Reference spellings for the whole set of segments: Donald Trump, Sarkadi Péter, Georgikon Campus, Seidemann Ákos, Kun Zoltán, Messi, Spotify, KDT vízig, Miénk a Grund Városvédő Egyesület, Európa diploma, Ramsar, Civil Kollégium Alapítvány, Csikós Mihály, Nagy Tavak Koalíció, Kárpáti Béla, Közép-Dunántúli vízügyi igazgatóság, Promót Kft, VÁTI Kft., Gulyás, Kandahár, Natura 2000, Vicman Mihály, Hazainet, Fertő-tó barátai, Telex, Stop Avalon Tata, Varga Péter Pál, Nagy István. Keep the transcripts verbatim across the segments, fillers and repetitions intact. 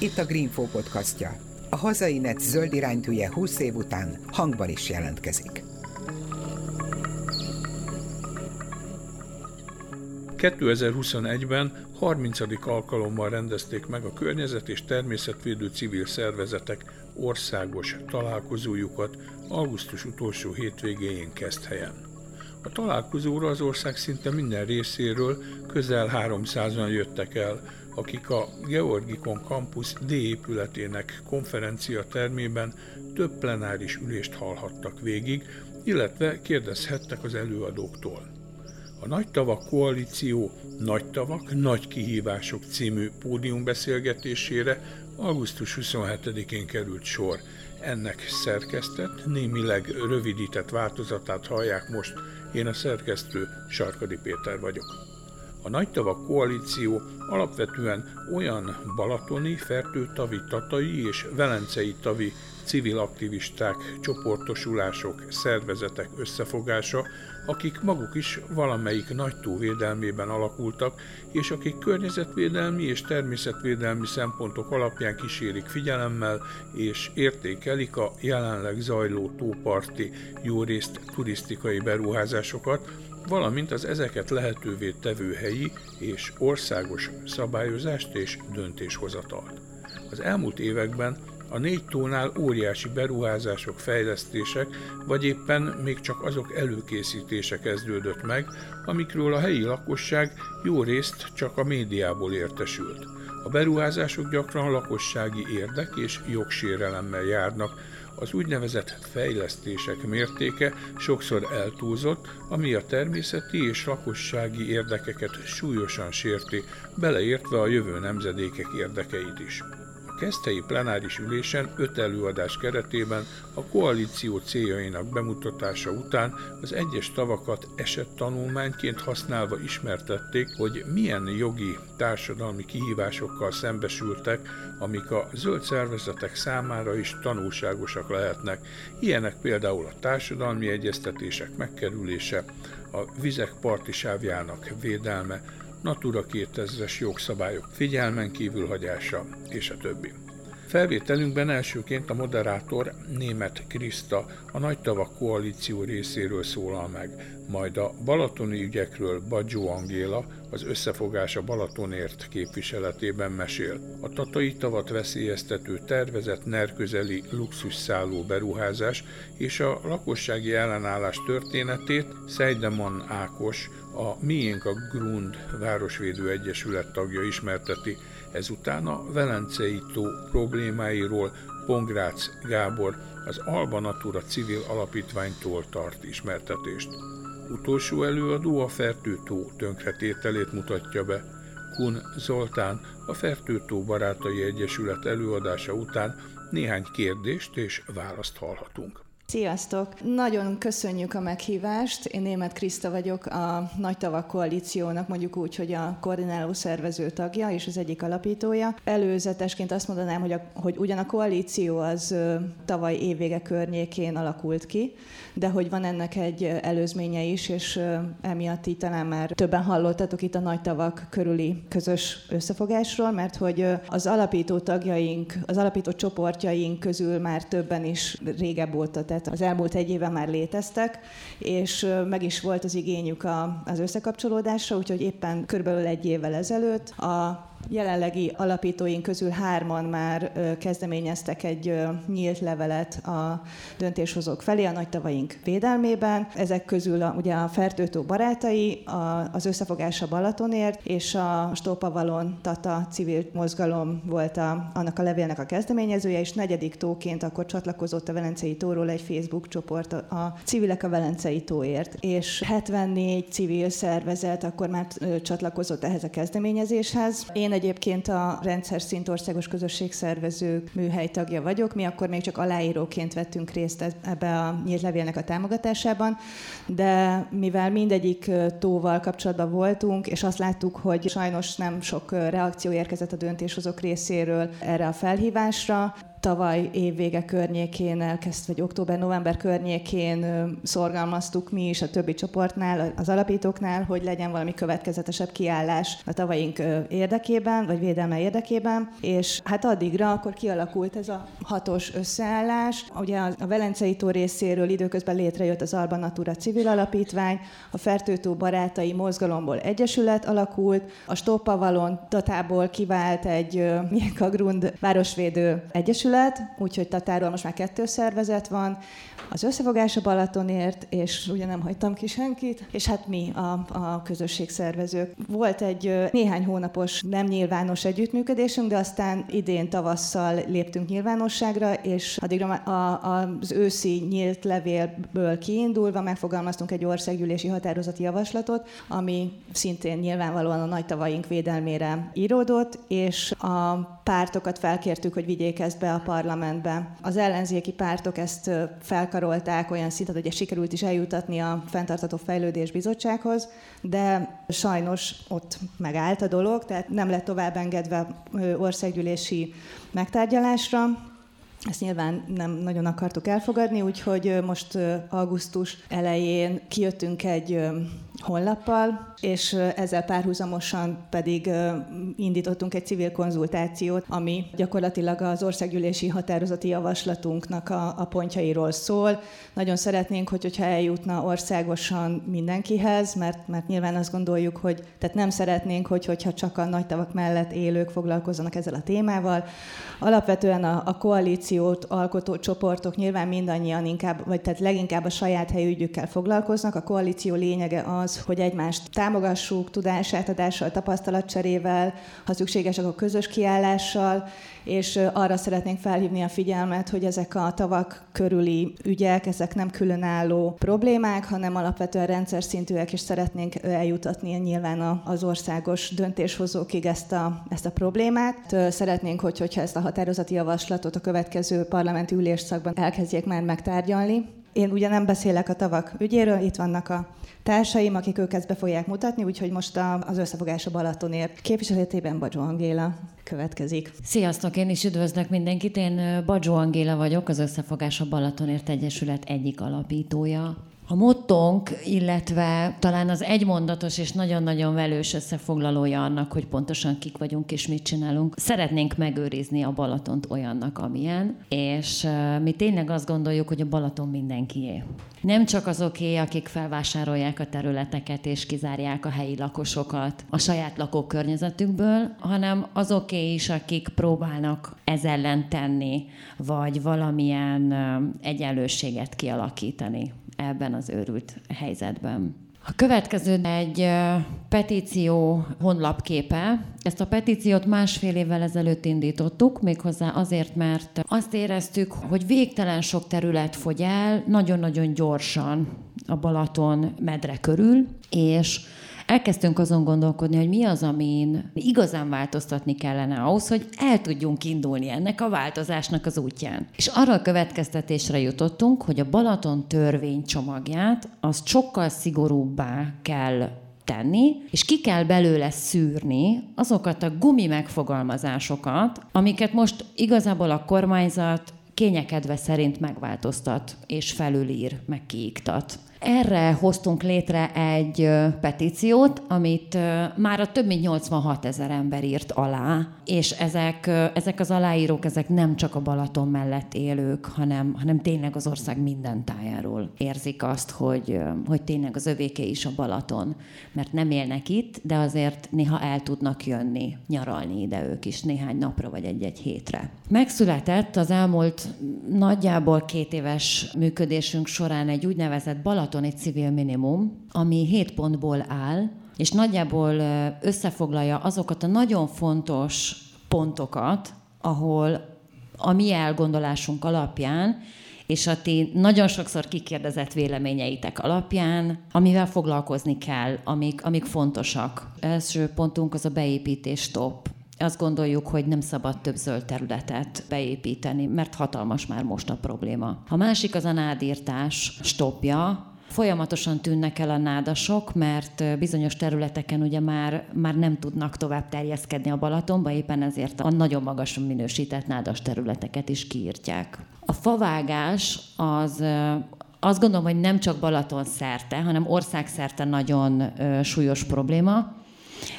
Itt a GreenFo podcastja. A Hazainet zöld iránytűje húsz év után hangban is jelentkezik. kétezer-huszonegyben harmincadik alkalommal rendezték meg a környezet és természetvédő civil szervezetek országos találkozójukat augusztus utolsó hétvégéjén Keszthelyen. A találkozóra az ország szinte minden részéről közel háromszázan jöttek el, akik a Georgikon Campus D épületének konferencia termében több plenáris ülést hallhattak végig, illetve kérdezhettek az előadóktól. A Nagy Tavak Koalíció Nagy Tavak Nagy Kihívások című pódiumbeszélgetésére augusztus huszonhetedikén került sor. Ennek szerkesztett, némileg rövidített változatát hallják most. Én a szerkesztő, Sarkadi Péter vagyok. A Nagy Tavak Koalíció alapvetően olyan balatoni, fertő-tavi, tatai és velencei tavi civil aktivisták, csoportosulások, szervezetek összefogása, akik maguk is valamelyik nagy tó védelmében alakultak, és akik környezetvédelmi és természetvédelmi szempontok alapján kísérik figyelemmel, és értékelik a jelenleg zajló tóparti, jórészt turisztikai beruházásokat, valamint az ezeket lehetővé tevő helyi és országos szabályozást és döntéshozatalt. Az elmúlt években a négy tónál óriási beruházások, fejlesztések, vagy éppen még csak azok előkészítése kezdődött meg, amikről a helyi lakosság jó részt csak a médiából értesült. A beruházások gyakran lakossági érdek és jogsérelemmel járnak, az úgynevezett fejlesztések mértéke sokszor eltúlzott, ami a természeti és lakossági érdekeket súlyosan sérti, beleértve a jövő nemzedékek érdekeit is. A keszthelyi plenáris ülésen öt előadás keretében a koalíció céljainak bemutatása után az egyes tavakat esettanulmányként használva ismertették, hogy milyen jogi, társadalmi kihívásokkal szembesültek, amik a zöld szervezetek számára is tanulságosak lehetnek. Ilyenek például a társadalmi egyeztetések megkerülése, a vizek parti sávjának védelme, Natura kétezres jogszabályok figyelmen kívül hagyása, és a többi. Felvételünkben elsőként a moderátor Németh Kriszta a Nagy Tavak Koalíció részéről szólal meg, majd a balatoni ügyekről Bajó Angéla az Összefogás a Balatonért képviseletében mesél. A tatai tavat veszélyeztető tervezett NER közeli luxusszálló beruházás és a lakossági ellenállás történetét Seidemann Ákos, a Miénk a Grund Városvédő Egyesület tagja ismerteti, ezután a Velencei tó problémáiról Pongrácz Gábor, az Alba Natura Civil Alapítványtól tart ismertetést. Utolsó előadó a Fertő-tó tönkretételét mutatja be. Kun Zoltán a Fertő-tó Barátai Egyesület előadása után néhány kérdést és választ hallhatunk. Sziasztok! Nagyon köszönjük a meghívást. Én Németh Kriszta vagyok, a Nagy Tavak Koalíciónak, mondjuk úgy, hogy a koordináló szervező tagja és az egyik alapítója. Előzetesként azt mondanám, hogy, a, hogy ugyan a koalíció az ö, tavaly évvége környékén alakult ki, de hogy van ennek egy előzménye is, és ö, emiatt így talán már többen hallottatok itt a Nagy Tavak körüli közös összefogásról, mert hogy ö, az alapító tagjaink, az alapító csoportjaink közül már többen is régebb óta, tehát az elmúlt egy éve már léteztek, és meg is volt az igényük az összekapcsolódásra, úgyhogy éppen körülbelül egy évvel ezelőtt a jelenlegi alapítóink közül hárman már kezdeményeztek egy nyílt levelet a döntéshozók felé a nagy tavaink védelmében. Ezek közül a, ugye a Fertő-tó barátai, a, az Összefogás a Balatonért és a Stop Avalon Tata civil mozgalom volt a, annak a levélnek a kezdeményezője, és negyedik tóként akkor csatlakozott a Velencei tóról egy Facebook csoport, a Civilek a Velencei Tóért, és hetvennégy civil szervezet akkor már csatlakozott ehhez a kezdeményezéshez. Én egyébként a rendszer szint országos közösségszervezők műhely tagja vagyok. Mi akkor még csak aláíróként vettünk részt ebbe a nyílt levélnek a támogatásában, de mivel mindegyik tóval kapcsolatban voltunk, és azt láttuk, hogy sajnos nem sok reakció érkezett a döntéshozók részéről erre a felhívásra, tavaly évvége környékén elkezdve, vagy október-november környékén szorgalmaztuk mi is a többi csoportnál, az alapítóknál, hogy legyen valami következetesebb kiállás a tavaink érdekében, vagy védelme érdekében, és hát addigra akkor kialakult ez a hatos összeállás. Ugye a Velencei Tó részéről időközben létrejött az Alba Natura Civil Alapítvány, a Fertő-tó barátai mozgalomból egyesület alakult, a Stop Avalon Tatából kivált egy Miénk a Grund Városvédő Egyesület, úgyhogy Tatáról most már kettő szervezet van, az Összefogás a Balatonért, és ugye nem hagytam ki senkit, és hát mi a, a közösségszervezők. Volt egy néhány hónapos nem nyilvános együttműködésünk, de aztán idén tavasszal léptünk nyilvánosságra, és addigra a, a, az őszi nyílt levélből kiindulva megfogalmaztunk egy országgyűlési határozati javaslatot, ami szintén nyilvánvalóan a nagy tavaink védelmére íródott, és a pártokat felkértük, hogy vigyék ezt be a parlamentbe. Az ellenzéki pártok ezt felkarolták olyan szintet, hogy sikerült is eljutatni a Fenntartó Fejlődés Bizottsághoz, de sajnos ott megállt a dolog, tehát nem lett tovább engedve országgyűlési megtárgyalásra. Ezt nyilván nem nagyon akartuk elfogadni, úgyhogy most augusztus elején kijöttünk egy honlappal, és ezzel párhuzamosan pedig indítottunk egy civil konzultációt, ami gyakorlatilag az országgyűlési határozati javaslatunknak a, a pontjairól szól. Nagyon szeretnénk, hogy, hogyha eljutna országosan mindenkihez, mert, mert nyilván azt gondoljuk, hogy tehát nem szeretnénk, hogy, hogyha csak a nagy tavak mellett élők foglalkozzanak ezzel a témával. Alapvetően a, a koalíciót alkotó csoportok nyilván mindannyian inkább, vagy tehát leginkább a saját helyügyükkel foglalkoznak. A koalíció lényege az, Az, hogy egymást támogassuk tudásátadással, tapasztalatcserével, ha szükséges, akkor közös kiállással, és arra szeretnénk felhívni a figyelmet, hogy ezek a tavak körüli ügyek, ezek nem különálló problémák, hanem alapvetően rendszer szintűek, és szeretnénk eljutatni nyilván az országos döntéshozókig ezt a, ezt a problémát. Szeretnénk, hogy, hogyha ezt a határozati javaslatot a következő parlamenti ülésszakban elkezdjék már megtárgyalni. Én ugye nem beszélek a tavak ügyéről, itt vannak a társaim, akik ők ezt be fogják mutatni, úgyhogy most az Összefogás a Balatonért képviseletében Bajó Angéla következik. Sziasztok, én is üdvözlök mindenkit, én Bajó Angéla vagyok, az Összefogás a Balatonért Egyesület egyik alapítója. A mottónk, illetve talán az egymondatos és nagyon-nagyon velős összefoglalója annak, hogy pontosan kik vagyunk és mit csinálunk. Szeretnénk megőrizni a Balatont olyannak, amilyen, és mi tényleg azt gondoljuk, hogy a Balaton mindenkié. Nem csak azoké, akik felvásárolják a területeket és kizárják a helyi lakosokat a saját lakókörnyezetükből, hanem azoké is, akik próbálnak ez ellen tenni, vagy valamilyen egyenlőséget kialakítani ebben az őrült helyzetben. A következő egy petíció honlapképe. Ezt a petíciót másfél évvel ezelőtt indítottuk, méghozzá azért, mert azt éreztük, hogy végtelen sok terület fogy el, nagyon-nagyon gyorsan a Balaton medre körül, és elkezdtünk azon gondolkodni, hogy mi az, amin igazán változtatni kellene ahhoz, hogy el tudjunk indulni ennek a változásnak az útján. És arra a következtetésre jutottunk, hogy a Balaton törvénycsomagját az sokkal szigorúbbá kell tenni, és ki kell belőle szűrni azokat a gumi megfogalmazásokat, amiket most igazából a kormányzat kényekedve szerint megváltoztat, és felülír, meg kiiktat. Erre hoztunk létre egy petíciót, amit már a több mint nyolcvanhat ezer ember írt alá, és ezek, ezek az aláírók, ezek nem csak a Balaton mellett élők, hanem, hanem tényleg az ország minden tájáról érzik azt, hogy, hogy tényleg az övéké is a Balaton, mert nem élnek itt, de azért néha el tudnak jönni, nyaralni ide ők is néhány napra vagy egy-egy hétre. Megszületett az elmúlt nagyjából két éves működésünk során egy úgynevezett Balaton egy civil minimum, ami hét pontból áll, és nagyjából összefoglalja azokat a nagyon fontos pontokat, ahol a mi elgondolásunk alapján, és a ti nagyon sokszor kikérdezett véleményeitek alapján, amivel foglalkozni kell, amik, amik fontosak. Első pontunk az a beépítés stop. Azt gondoljuk, hogy nem szabad több zöld területet beépíteni, mert hatalmas már most a probléma. A másik az a nádírtás stopja. Folyamatosan tűnnek el a nádasok, mert bizonyos területeken ugye már, már nem tudnak tovább terjeszkedni a Balatonba, éppen ezért a nagyon magas minősített nádas területeket is kiírtják. A favágás az... Azt gondolom, hogy nem csak Balaton szerte, hanem országszerte nagyon ö, súlyos probléma,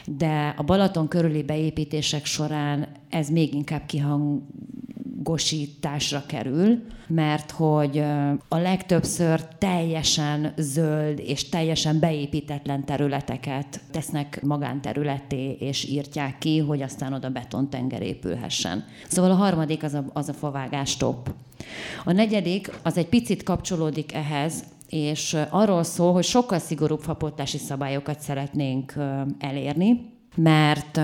de a Balaton körüli beépítések során ez még inkább kihangosításra kerül, mert hogy ö, a legtöbbször teljesen zöld és teljesen beépítetlen területeket tesznek magánterületté, és írtják ki, hogy aztán oda betontenger épülhessen. Szóval a harmadik az a, az a favágás stop. A negyedik, az egy picit kapcsolódik ehhez, és arról szól, hogy sokkal szigorúbb fapótlási szabályokat szeretnénk elérni, mert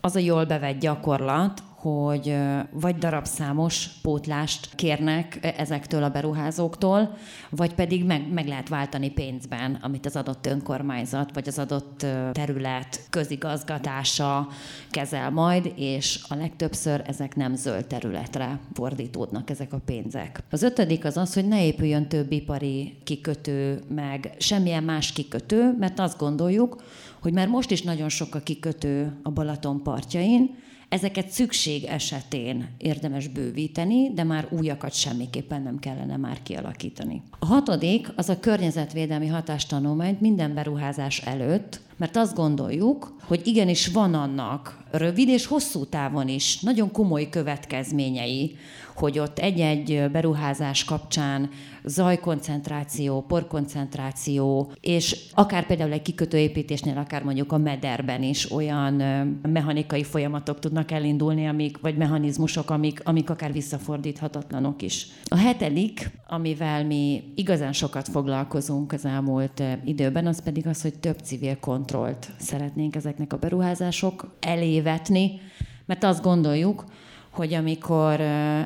az a jól bevett gyakorlat, hogy vagy darabszámos pótlást kérnek ezektől a beruházóktól, vagy pedig meg, meg lehet váltani pénzben, amit az adott önkormányzat, vagy az adott terület közigazgatása kezel majd, és a legtöbbször ezek nem zöld területre fordítódnak ezek a pénzek. Az ötödik az az, hogy ne épüljön több ipari kikötő, meg semmilyen más kikötő, mert azt gondoljuk, hogy már most is nagyon sok a kikötő a Balaton partjain. Ezeket szükség esetén érdemes bővíteni, de már újakat semmiképpen nem kellene már kialakítani. A hatodik az a környezetvédelmi hatástanulmányt minden beruházás előtt, mert azt gondoljuk, hogy igenis van annak rövid és hosszú távon is nagyon komoly következményei, hogy ott egy-egy beruházás kapcsán zajkoncentráció, porkoncentráció, és akár például egy kikötőépítésnél, akár mondjuk a mederben is olyan mechanikai folyamatok tudnak elindulni, amik, vagy mechanizmusok, amik, amik akár visszafordíthatatlanok is. A hetedik, amivel mi igazán sokat foglalkozunk az elmúlt időben, az pedig az, hogy több civil kontrollt szeretnénk ezeknek a beruházások elé vetni, mert azt gondoljuk, hogy amikor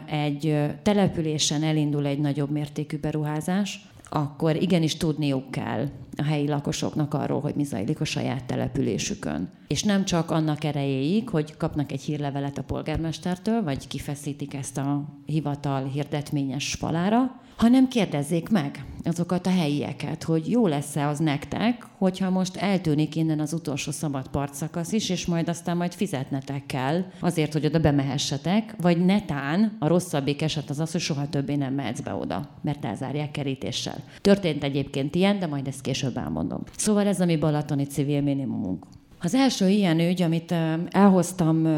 egy településen elindul egy nagyobb mértékű beruházás, akkor igenis tudniuk kell a helyi lakosoknak arról, hogy mi zajlik a saját településükön. És nem csak annak erejéig, hogy kapnak egy hírlevelet a polgármestertől, vagy kifeszítik ezt a hivatal hirdetményes falára, hanem kérdezzék meg azokat a helyieket, hogy jó lesz-e az nektek, hogyha most eltűnik innen az utolsó szabad partszakasz is, és majd aztán majd fizetnetek kell azért, hogy oda bemehessetek, vagy netán a rosszabbik eset az az, hogy soha többé nem mehetsz be oda, mert elzárják kerítéssel. Történt egyébként ilyen, de majd ezt később elmondom. Szóval ez a mi balatoni civil minimumunk. Az első ilyen ügy, amit elhoztam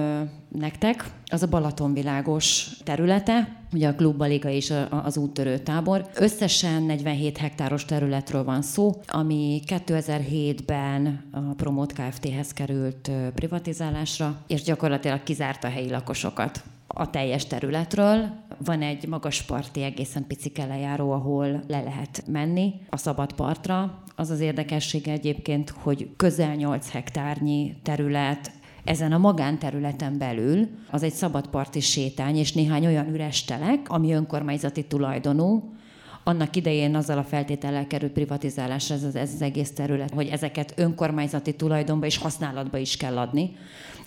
nektek, az a Balatonvilágos területe, ugye a klubbaliga és az úttörő tábor. Összesen negyvenhét hektáros területről van szó, ami kétezer-hétben a Promót Kft-hez került privatizálásra, és gyakorlatilag kizárta a helyi lakosokat a teljes területről. Van egy magas parti, egészen picike lejáró, ahol le lehet menni a szabad partra. Az az érdekessége egyébként, hogy közel nyolc hektárnyi terület ezen a magánterületen belül, az egy szabadparti sétány és néhány olyan üres telek, ami önkormányzati tulajdonú. Annak idején azzal a feltétellel került privatizálásra ez az, ez az egész terület, hogy ezeket önkormányzati tulajdonba és használatba is kell adni.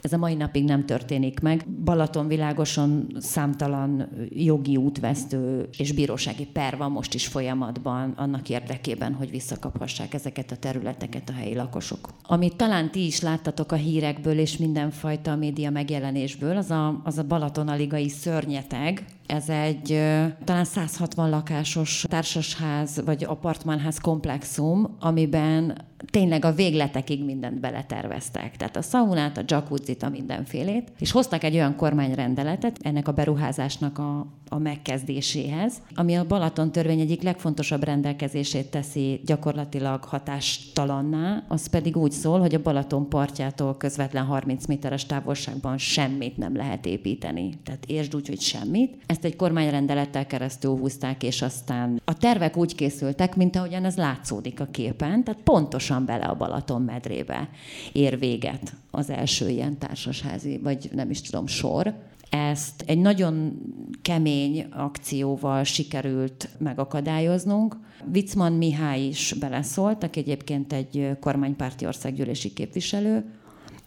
Ez a mai napig nem történik meg. Balatonvilágoson számtalan jogi útvesztő és bírósági per van most is folyamatban annak érdekében, hogy visszakaphassák ezeket a területeket a helyi lakosok. Amit talán ti is láttatok a hírekből és mindenfajta média megjelenésből, az a, az a Balaton aligai szörnyeteg. Ez egy talán száz hatvan lakásos társasház vagy apartmanház komplexum, amiben tényleg a végletekig mindent beleterveztek. Tehát a szaunát, a jacuzzit, a mindenfélét. És hoztak egy olyan kormányrendeletet ennek a beruházásnak a, a megkezdéséhez, ami a Balaton törvény egyik legfontosabb rendelkezését teszi gyakorlatilag hatástalanná. Az pedig úgy szól, hogy a Balaton partjától közvetlen harminc méteres távolságban semmit nem lehet építeni. Tehát értsd úgy, hogy semmit. Ezt egy kormányrendelettel keresztül húzták, és aztán a tervek úgy készültek, mint ahogyan ez látszódik a képen, tehát pontos bele a Balaton medrébe ér véget az első ilyen társasházi, vagy nem is tudom, sor. Ezt egy nagyon kemény akcióval sikerült megakadályoznunk. Vicman Mihály is beleszólt, aki egyébként egy kormánypárti országgyűlési képviselő,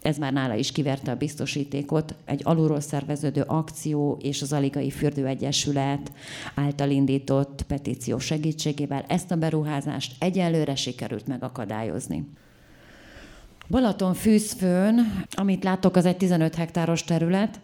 Ez már nála is kiverte a biztosítékot. Egy alulról szerveződő akció és az Aligai Fürdő Egyesület által indított petíció segítségével ezt a beruházást egyelőre sikerült megakadályozni. Balatonfűzfőn, amit látok, az egy tizenöt hektáros terület.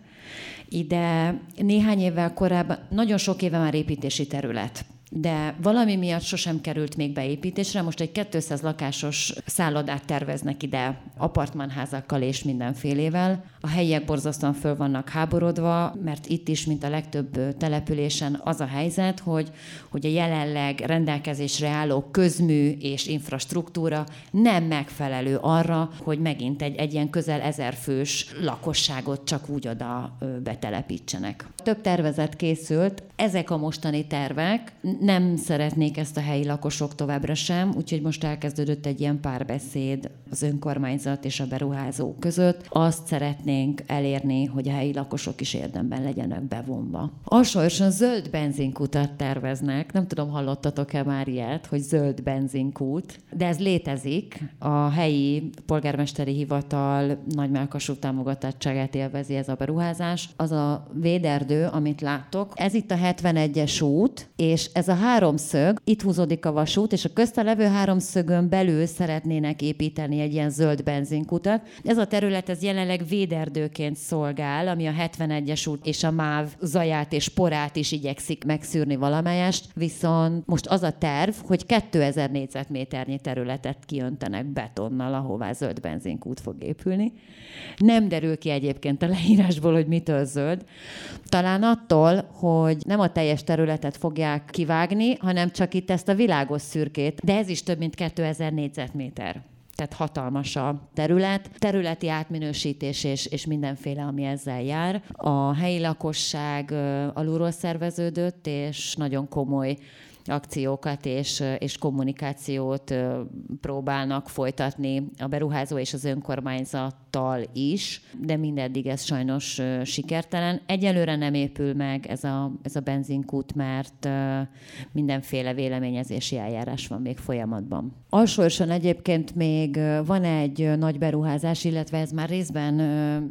Ide néhány évvel korábban, nagyon sok éve már építési terület, de valami miatt sosem került még beépítésre. Most egy kétszáz lakásos szállodát terveznek ide, apartmanházakkal és mindenfélével. A helyiek borzasztóan föl vannak háborodva, mert itt is, mint a legtöbb településen, az a helyzet, hogy, hogy a jelenleg rendelkezésre álló közmű és infrastruktúra nem megfelelő arra, hogy megint egy, egy ilyen közel ezer fős lakosságot csak úgy oda betelepítsenek. Több tervezet készült, ezek a mostani tervek, nem szeretnék ezt a helyi lakosok továbbra sem, úgyhogy most elkezdődött egy ilyen párbeszéd az önkormányzat és a beruházó között. Azt szeretnénk elérni, hogy a helyi lakosok is érdemben legyenek bevonva. Alsóörsön zöld benzinkutat terveznek. Nem tudom, hallottatok-e már ilyet, hogy zöld benzinkút, de ez létezik. A helyi polgármesteri hivatal nagymelkasú támogatottságát élvezi ez a beruházás. Az a véderdő, amit láttok, ez itt a hetvenegyes út, és ez a háromszög, itt húzódik a vasút, és a közte levő háromszögön belül szeretnének építeni egy ilyen zöld benzinkutat. Ez a terület ez jelenleg véderdőként szolgál, ami a hetvenegyes út és a MÁV zaját és porát is igyekszik megszűrni valamelyest, viszont most az a terv, hogy kétezer négyzetméternyi területet kiöntenek betonnal, ahová zöld benzinkút fog épülni. Nem derül ki egyébként a leírásból, hogy mitől zöld. Talán attól, hogy nem a teljes területet fogják kivágni, hanem csak itt ezt a világos szürkét, de ez is több mint kétezer négyzetméter. Tehát hatalmas a terület, területi átminősítés és, és mindenféle, ami ezzel jár. A helyi lakosság alulról szerveződött, és nagyon komoly akciókat és, és kommunikációt próbálnak folytatni a beruházó és az önkormányzattal is, de mindeddig ez sajnos sikertelen. Egyelőre nem épül meg ez a, ez a benzinkút, mert mindenféle véleményezési eljárás van még folyamatban. Alsóörsön egyébként még van egy nagy beruházás, illetve ez már részben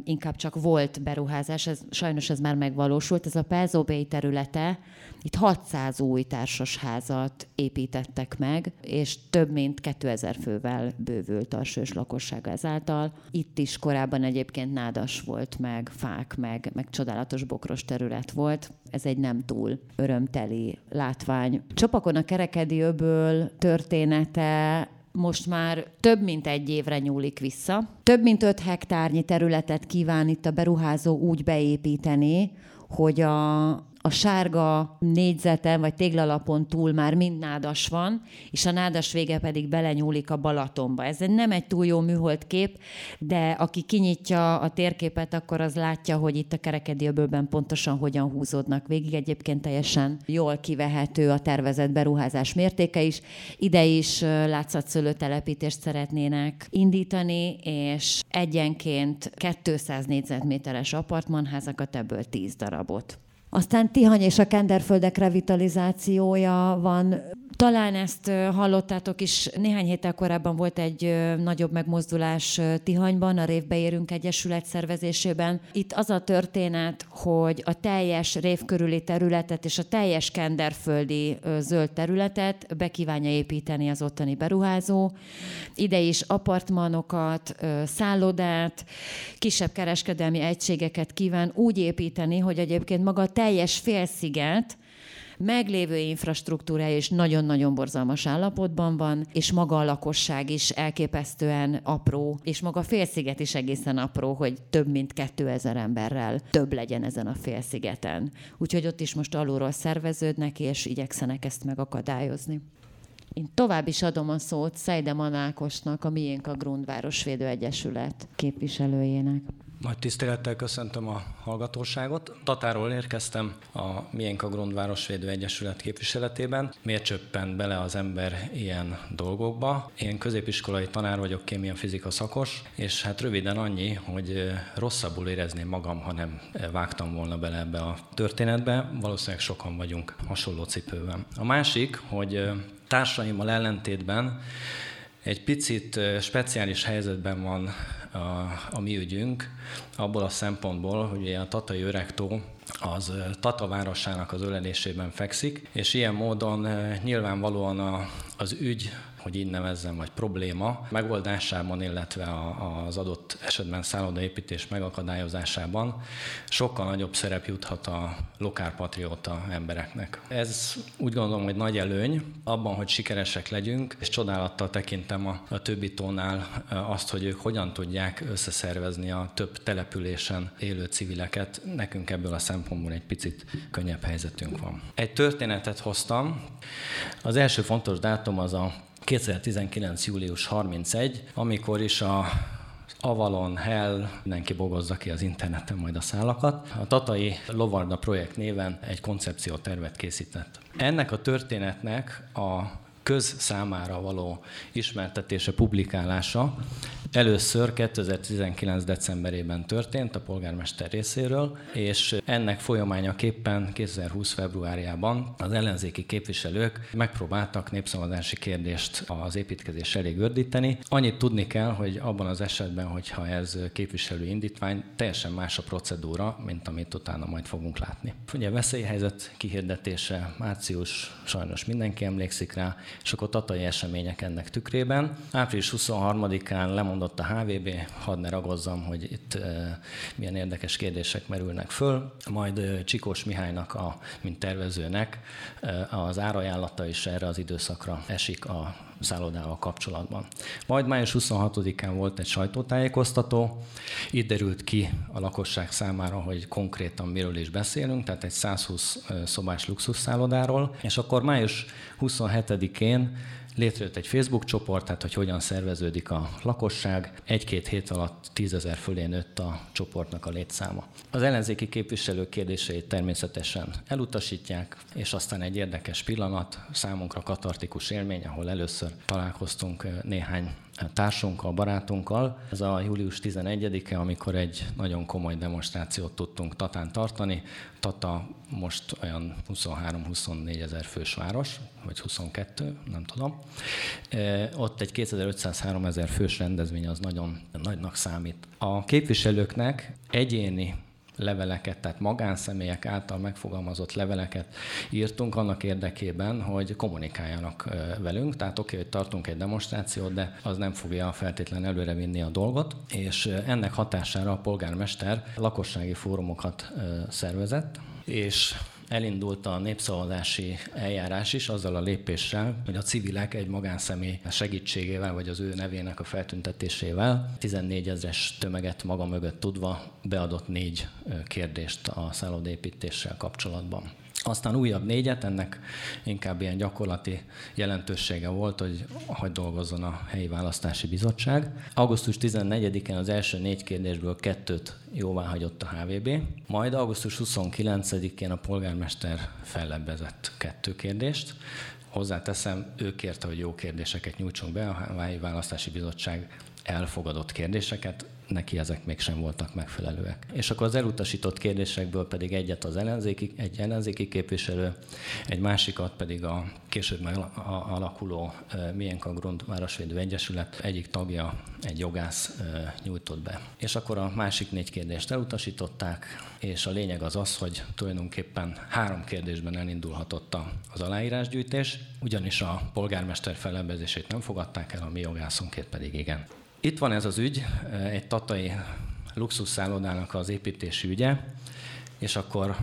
inkább csak volt beruházás, ez, sajnos ez már megvalósult, ez a Pezobé területe, itt hatszáz új társasház házat építettek meg, és több mint kétezer fővel bővült a alsóörs lakosság ezáltal. Itt is korábban egyébként nádas volt, meg fák, meg, meg csodálatos bokros terület volt. Ez egy nem túl örömteli látvány. Csopakon a kerekedi öböl története most már több mint egy évre nyúlik vissza. Több mint öt hektárnyi területet kíván itt a beruházó úgy beépíteni, hogy a A sárga négyzeten vagy téglalapon túl már mind nádas van, és a nádas vége pedig belenyúlik a Balatonba. Ez nem egy túl jó műhold kép, de aki kinyitja a térképet, akkor az látja, hogy itt a kerekedi öbölben pontosan hogyan húzódnak végig. Egyébként teljesen jól kivehető a tervezett beruházás mértéke is. Ide is látszatszőlő telepítést szeretnének indítani, és egyenként kétszáz négyzetméteres apartmanházakat, ebből tíz darabot. Aztán Tihany és a Kenderföldek revitalizációja van. Talán ezt hallottátok is, néhány héttel korábban volt egy nagyobb megmozdulás Tihanyban, a Révbeérünk Egyesület szervezésében. Itt az a történet, hogy a teljes rév körüli területet és a teljes kenderföldi zöld területet bekívánja építeni az ottani beruházó. Ide is apartmanokat, szállodát, kisebb kereskedelmi egységeket kíván úgy építeni, hogy egyébként maga a teljes félsziget meglévő infrastruktúrája is nagyon-nagyon borzalmas állapotban van, és maga a lakosság is elképesztően apró, és maga a félsziget is egészen apró, hogy több mint kétezer emberrel több legyen ezen a félszigeten. Úgyhogy ott is most alulról szerveződnek, és igyekszenek ezt megakadályozni. Én tovább is adom a szót Seidemann Ákosnak, a Miénk a Grund Városvédő Egyesület képviselőjének. Nagy tisztelettel köszöntöm a hallgatóságot. Tatáról érkeztem a Miénk a Grund Városvédő Egyesület képviseletében. Miért csöppent bele az ember ilyen dolgokba? Én középiskolai tanár vagyok, kémia-fizika szakos, és hát röviden annyi, hogy rosszabbul érezném magam, ha nem vágtam volna bele ebbe a történetbe. Valószínűleg sokan vagyunk hasonló cipőben. A másik, hogy társaimmal ellentétben egy picit speciális helyzetben van a, a mi ügyünk, abból a szempontból, hogy a tatai Öreg-tó az Tata városának az ölelésében fekszik, és ilyen módon nyilvánvalóan a, az ügy, hogy így nevezzem, vagy probléma megoldásában, illetve a, az adott esetben szállodaépítés megakadályozásában sokkal nagyobb szerep juthat a lokálpatrióta embereknek. Ez úgy gondolom, hogy nagy előny abban, hogy sikeresek legyünk, és csodálattal tekintem a, a többi tónál azt, hogy ők hogyan tudják összeszervezni a több településen élő civileket. Nekünk ebből a szempontból egy picit könnyebb helyzetünk van. Egy történetet hoztam. Az első fontos dátum az a kétezer-tizenkilenc július harmincegyedike, amikor is a Avalon, Hell, mindenki bogozza ki az interneten majd a szálakat. A Tatai Lovarda projekt néven egy koncepciótervet készített. Ennek a történetnek a köz számára való ismertetése, publikálása először kétezer-tizenkilenc decemberében történt a polgármester részéről, és ennek folyamányaképpen kétezer-húsz februárjában az ellenzéki képviselők megpróbáltak népszavazási kérdést az építkezés elé gördíteni. Annyit tudni kell, hogy abban az esetben, hogyha ez képviselő indítvány, teljesen más a procedúra, mint amit utána majd fogunk látni. Ugye veszélyhelyzet kihirdetése, március, sajnos mindenki emlékszik rá, és akkor tatai események ennek tükrében. április huszonharmadikán lemondott a há vé bé, hadd ne ragozzam, hogy itt e, milyen érdekes kérdések merülnek föl. Majd e, Csikós Mihálynak, a, mint tervezőnek e, az árajánlata is erre az időszakra esik a szállodával kapcsolatban. Majd május huszonhatodikán volt egy sajtótájékoztató, itt derült ki a lakosság számára, hogy konkrétan miről is beszélünk, tehát egy százhúsz szobás luxusszállodáról, és akkor május huszonhetedikén létrejött egy Facebook csoport, tehát hogy hogyan szerveződik a lakosság. Egy-két hét alatt tízezer fölé nőtt a csoportnak a létszáma. Az ellenzéki képviselők kérdéseit természetesen elutasítják, és aztán egy érdekes pillanat, számunkra katartikus élmény, ahol először találkoztunk néhány társunkkal, barátunkkal. Ez a július tizenegyedike, amikor egy nagyon komoly demonstrációt tudtunk Tatán tartani. Tata most olyan huszonhárom-huszonnégy ezer fős város, vagy huszonkettő, nem tudom. Ott egy kétezer-ötszázhárom ezer fős rendezvény az nagyon nagynak számít. A képviselőknek egyéni leveleket, tehát magánszemélyek által megfogalmazott leveleket írtunk annak érdekében, hogy kommunikáljanak velünk. Tehát oké, hogy tartunk egy demonstrációt, de az nem fogja feltétlenül előrevinni a dolgot. És ennek hatására a polgármester lakossági fórumokat szervezett, és elindult a népszavazási eljárás is azzal a lépéssel, hogy a civilek egy magánszemély segítségével, vagy az ő nevének a feltüntetésével tizennégyezeres tömeget maga mögött tudva beadott négy kérdést a szállodaépítéssel kapcsolatban. Aztán újabb négyet, ennek inkább ilyen gyakorlati jelentősége volt, hogy hogy dolgozzon a helyi választási bizottság. augusztus tizennegyedikén az első négy kérdésből kettőt jóváhagyott a há vé bé, majd augusztus huszonkilencedikén a polgármester fellebbezett kettő kérdést. Hozzáteszem, ő kérte, hogy jó kérdéseket nyújtsunk be, a helyi választási bizottság elfogadott kérdéseket, neki ezek mégsem voltak megfelelőek. És akkor az elutasított kérdésekből pedig egyet az ellenzéki, egy ellenzéki képviselő, egy másikat pedig a később megalakuló Miénk a Grund Városvédő Egyesület egyik tagja, egy jogász nyújtott be. És akkor a másik négy kérdést elutasították, és a lényeg az az, hogy tulajdonképpen három kérdésben elindulhatott az aláírásgyűjtés, ugyanis a polgármester fellebbezését nem fogadták el, a mi jogászunkét pedig igen. Itt van ez az ügy, egy tatai luxusszállodának az építési ügye, és akkor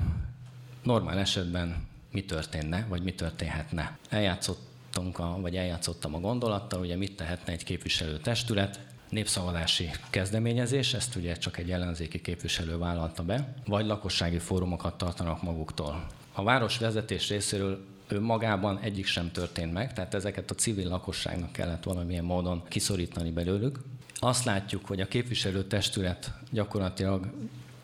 normál esetben mi történne, vagy mi történhetne. Eljátszottunk, a, vagy eljátszottam a gondolattal, ugye mit tehetne egy képviselőtestület, népszavazási kezdeményezés, ezt ugye csak egy ellenzéki képviselő vállalta be, vagy lakossági fórumokat tartanak maguktól. A városvezetés részéről önmagában egyik sem történt meg, tehát ezeket a civil lakosságnak kellett valamilyen módon kiszorítani belőlük. Azt látjuk, hogy a képviselőtestület gyakorlatilag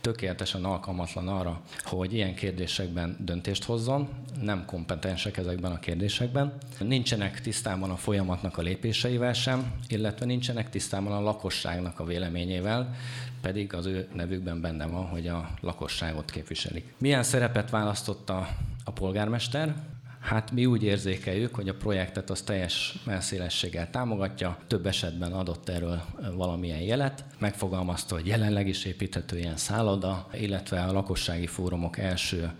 tökéletesen alkalmatlan arra, hogy ilyen kérdésekben döntést hozzon, nem kompetensek ezekben a kérdésekben. Nincsenek tisztában a folyamatnak a lépéseivel sem, illetve nincsenek tisztában a lakosságnak a véleményével, pedig az ő nevükben benne van, hogy a lakosságot képviselik. Milyen szerepet választotta a polgármester? Hát mi úgy érzékeljük, hogy a projektet az teljes melszélességgel támogatja, több esetben adott erről valamilyen jelet, megfogalmazta, hogy jelenleg is építhető ilyen szálloda, illetve a lakossági fórumok első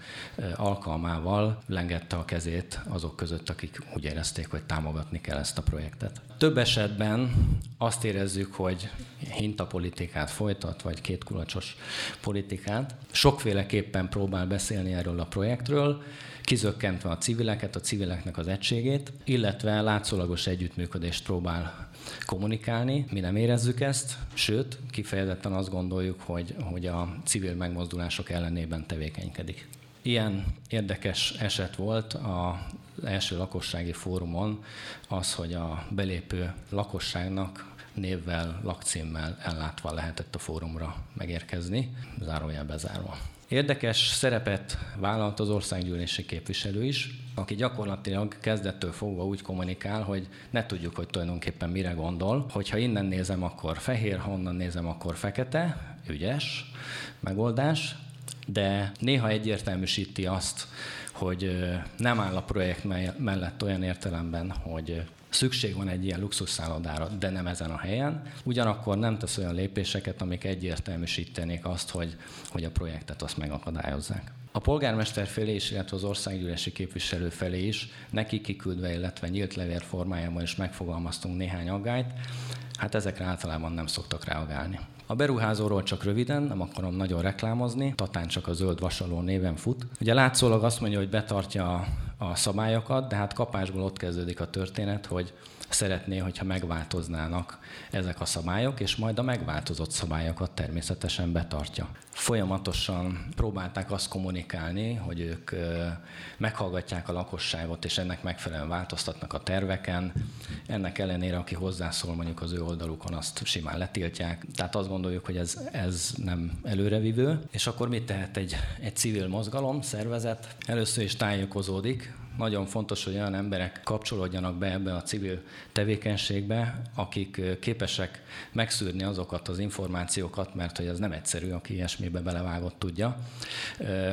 alkalmával lengette a kezét azok között, akik úgy érezték, hogy támogatni kell ezt a projektet. Több esetben azt érezzük, hogy hintapolitikát folytat, vagy kétkulacsos politikát. Sokféleképpen próbál beszélni erről a projektről, kizökkentve a civileket, a civileknek az egységét, illetve látszólagos együttműködést próbál kommunikálni. Mi nem érezzük ezt, sőt, kifejezetten azt gondoljuk, hogy, hogy a civil megmozdulások ellenében tevékenykedik. Ilyen érdekes eset volt az első lakossági fórumon az, hogy a belépő lakosságnak névvel, lakcímmel ellátva lehetett a fórumra megérkezni, zárójel bezárva. Érdekes szerepet vállalt az országgyűlési képviselő is, aki gyakorlatilag kezdettől fogva úgy kommunikál, hogy ne tudjuk, hogy tulajdonképpen mire gondol, hogyha innen nézem, akkor fehér, ha onnan nézem, akkor fekete, ügyes megoldás, de néha egyértelműsíti azt, hogy nem áll a projekt mellett olyan értelemben, hogy szükség van egy ilyen luxusszállodára, de nem ezen a helyen. Ugyanakkor nem tesz olyan lépéseket, amik egyértelműsítenék azt, hogy, hogy a projektet azt megakadályozzák. A polgármester felé is, illetve az országgyűlési képviselő felé is, neki kiküldve, illetve nyílt levél formájában is megfogalmaztunk néhány aggályt, hát ezekre általában nem szoktak reagálni. A beruházóról csak röviden, nem akarom nagyon reklámozni, Tatán csak a Zöld Vasaló néven fut. Ugye látszólag azt mondja, hogy betartja a, a szabályokat, de hát kapásból ott kezdődik a történet, hogy szeretné, hogyha megváltoznának ezek a szabályok, és majd a megváltozott szabályokat természetesen betartja. Folyamatosan próbálták azt kommunikálni, hogy ők meghallgatják a lakosságot, és ennek megfelelően változtatnak a terveken. Ennek ellenére, aki hozzászól mondjuk az ő oldalukon, azt simán letiltják. Tehát azt gondoljuk, hogy ez, ez nem előrevívő. És akkor mit tehet egy, egy civil mozgalom, szervezet? Először is tájékozódik. Nagyon fontos, hogy olyan emberek kapcsolódjanak be ebbe a civil tevékenységbe, akik képesek megszűrni azokat az információkat, mert hogy ez nem egyszerű, aki ilyesmibe belevágott tudja,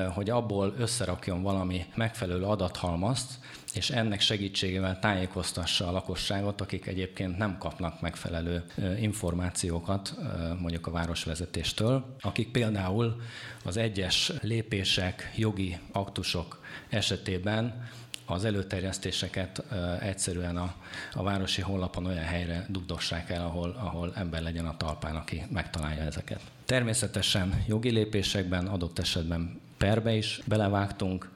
hogy abból összerakjon valami megfelelő adathalmazt, és ennek segítségével tájékoztassa a lakosságot, akik egyébként nem kapnak megfelelő információkat mondjuk a városvezetéstől, akik például az egyes lépések, jogi aktusok esetében az előterjesztéseket egyszerűen a, a városi honlapon olyan helyre dugdossák el, ahol, ahol ember legyen a talpán, aki megtalálja ezeket. Természetesen jogi lépésekben, adott esetben perbe is belevágtunk,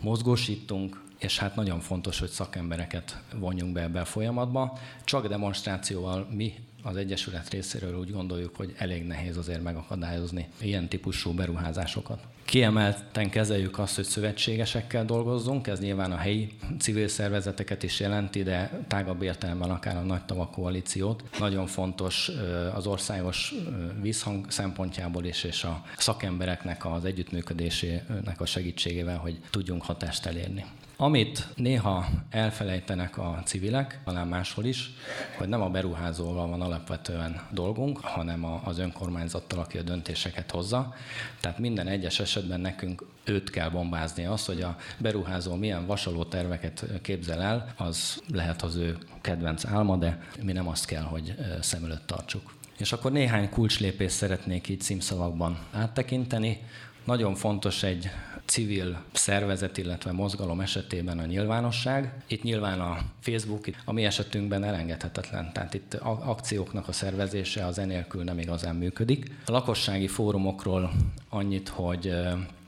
mozgósítunk, és hát nagyon fontos, hogy szakembereket vonjunk be ebbe a folyamatba. Csak demonstrációval mi az Egyesület részéről úgy gondoljuk, hogy elég nehéz azért megakadályozni ilyen típusú beruházásokat. Kiemelten kezeljük azt, hogy szövetségesekkel dolgozzunk, ez nyilván a helyi civil szervezeteket is jelenti, de tágabb értelemben akár a Nagy Tavak Koalíciót. Nagyon fontos az országos vízhang szempontjából is, és a szakembereknek az együttműködésének a segítségével, hogy tudjunk hatást elérni. Amit néha elfelejtenek a civilek, talán máshol is, hogy nem a beruházóval van alapvetően dolgunk, hanem az önkormányzattal, aki a döntéseket hozza. Tehát minden egyes esetben nekünk őt kell bombázni. Az, hogy a beruházó milyen vasaló terveket képzel el, az lehet az ő kedvenc álma, de mi nem azt kell, hogy szem előtt tartsuk. És akkor néhány kulcslépést szeretnék így címszavakban áttekinteni. Nagyon fontos egy civil szervezet, illetve mozgalom esetében a nyilvánosság. Itt nyilván a Facebook, a mi esetünkben elengedhetetlen, tehát itt akcióknak a szervezése az enélkül nem igazán működik. A lakossági fórumokról annyit, hogy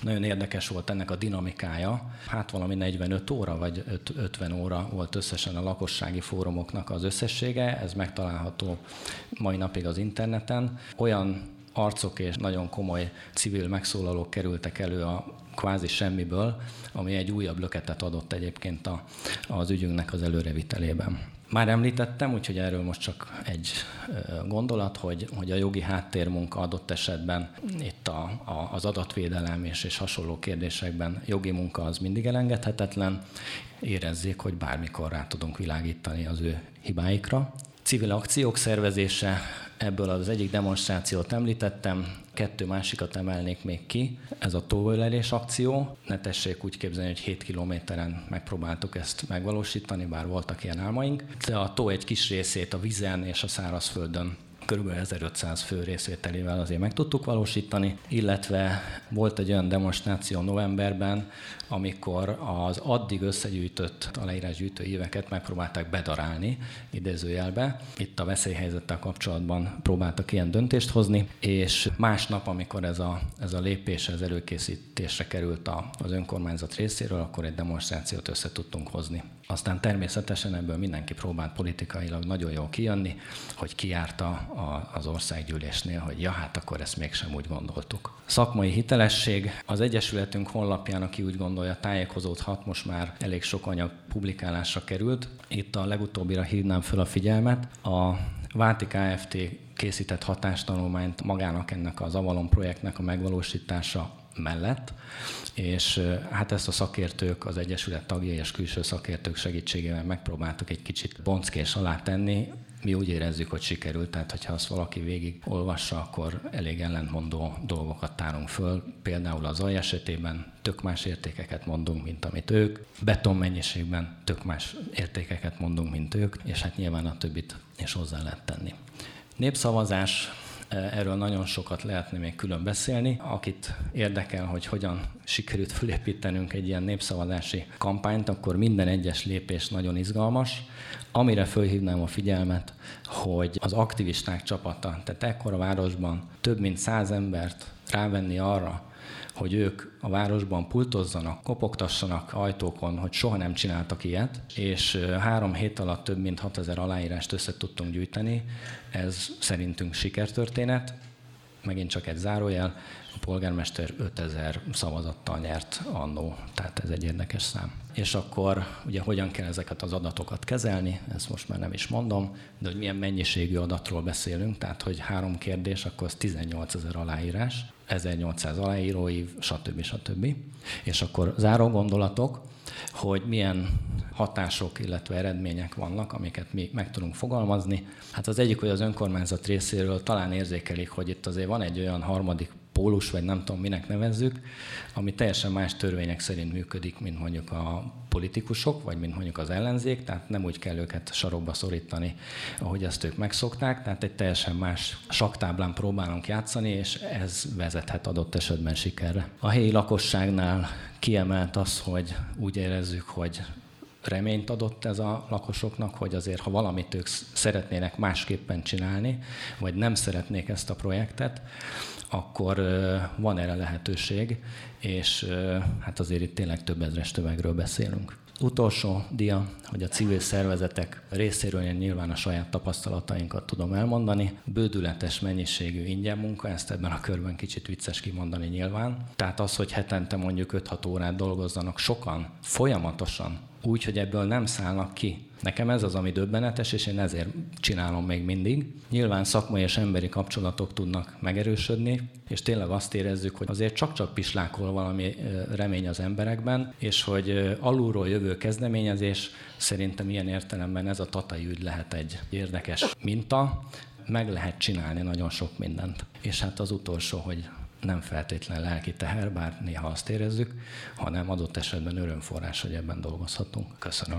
nagyon érdekes volt ennek a dinamikája. Hát valami negyvenöt óra vagy ötven óra volt összesen a lakossági fórumoknak az összessége, ez megtalálható mai napig az interneten. Olyan arcok és nagyon komoly civil megszólalók kerültek elő a kvázi semmiből, ami egy újabb löketet adott egyébként a, az ügyünknek az előrevitelében. Már említettem, úgyhogy erről most csak egy gondolat, hogy, hogy a jogi háttérmunka adott esetben itt a, a, az adatvédelem és, és hasonló kérdésekben jogi munka az mindig elengedhetetlen. Érezzék, hogy bármikor rá tudunk világítani az ő hibáikra. Civil akciók szervezése Ebből az egyik demonstrációt említettem, kettő másikat emelnék még ki. Ez a tóölelés akció. Ne tessék úgy képzelni, hogy hét kilométeren megpróbáltuk ezt megvalósítani, bár voltak ilyen álmaink. De a tó egy kis részét a vízen és a szárazföldön körülbelül ezerötszáz fő részvételével azért meg tudtuk valósítani, illetve volt egy olyan demonstráció novemberben, amikor az addig összegyűjtött aláírásgyűjtő éveket megpróbálták bedarálni, idézőjelbe. Itt a veszélyhelyzettel kapcsolatban próbáltak ilyen döntést hozni, és másnap, amikor ez a, ez a lépés, ez előkészítésre került a, az önkormányzat részéről, akkor egy demonstrációt össze tudtunk hozni. Aztán természetesen ebből mindenki próbált politikailag nagyon jól kijönni, hogy kijárta az országgyűlésnél, hogy ja, hát akkor ezt mégsem úgy gondoltuk. Szakmai hitelesség. Az Egyesületünk honlapján, aki úgy gondolja, tájékozódhat, most már elég sok anyag publikálásra került. Itt a legutóbbira hívnám föl a figyelmet. A Váti Kft. Készített hatástanulmányt magának ennek az Avalon projektnek a megvalósítása mellett, és hát ezt a szakértők, az Egyesület tagjai és külső szakértők segítségével megpróbáltuk egy kicsit bonckés alá tenni. Mi úgy érezzük, hogy sikerült, tehát hogyha azt valaki végig olvassa, akkor elég ellentmondó dolgokat tárunk föl. Például az alj esetében tök más értékeket mondunk, mint amit ők, beton mennyiségben tök más értékeket mondunk, mint ők, és hát nyilván a többit is hozzá lehet tenni. Népszavazás. Erről nagyon sokat lehetne még külön beszélni. Akit érdekel, hogy hogyan sikerült fölépítenünk egy ilyen népszavazási kampányt, akkor minden egyes lépés nagyon izgalmas. Amire fölhívnám a figyelmet, hogy az aktivisták csapata, tehát ekkor a városban több mint száz embert rávenni arra, hogy ők a városban pultozzanak, kopogtassanak ajtókon, hogy soha nem csináltak ilyet, és három hét alatt több mint hatezer aláírást össze tudtunk gyűjteni. Ez szerintünk sikertörténet. Megint csak egy zárójel, a polgármester ötezer szavazattal nyert annó, tehát ez egy érdekes szám. És akkor ugye hogyan kell ezeket az adatokat kezelni, ezt most már nem is mondom, de hogy milyen mennyiségű adatról beszélünk, tehát hogy három kérdés, akkor az tizennyolcezer aláírás, ezernyolcszáz aláírói, stb. stb. És akkor záró gondolatok, hogy milyen hatások, illetve eredmények vannak, amiket mi meg tudunk fogalmazni. Hát az egyik, hogy az önkormányzat részéről talán érzékelik, hogy itt azért van egy olyan harmadik pólus, vagy nem tudom, minek nevezzük, ami teljesen más törvények szerint működik, mint mondjuk a politikusok, vagy mint mondjuk az ellenzék, tehát nem úgy kell őket sarokba szorítani, ahogy ezt ők megszokták, tehát egy teljesen más sakktáblán próbálunk játszani, és ez vezethet adott esetben sikerre. A helyi lakosságnál kiemelt az, hogy úgy érezzük, hogy reményt adott ez a lakosoknak, hogy azért, ha valamit ők szeretnének másképpen csinálni, vagy nem szeretnék ezt a projektet, akkor van erre lehetőség, és hát azért itt tényleg több ezres tömegről beszélünk. Utolsó dia, hogy a civil szervezetek részéről én nyilván a saját tapasztalatainkat tudom elmondani. Bődületes mennyiségű ingyen munka, ezt ebben a körben kicsit vicces kimondani nyilván. Tehát az, hogy hetente mondjuk öt-hat órát dolgozzanak sokan, folyamatosan, úgy, hogy ebből nem szállnak ki. Nekem ez az, ami döbbenetes, és én ezért csinálom még mindig. Nyilván szakmai és emberi kapcsolatok tudnak megerősödni, és tényleg azt érezzük, hogy azért csak-csak pislákol valami remény az emberekben, és hogy alulról jövő kezdeményezés, szerintem ilyen értelemben ez a tatai ügy lehet egy érdekes minta, meg lehet csinálni nagyon sok mindent. És hát az utolsó, hogy nem feltétlen lelki teher, bár néha azt érezzük, hanem adott esetben örömforrás, hogy ebben dolgozhatunk. Köszönöm.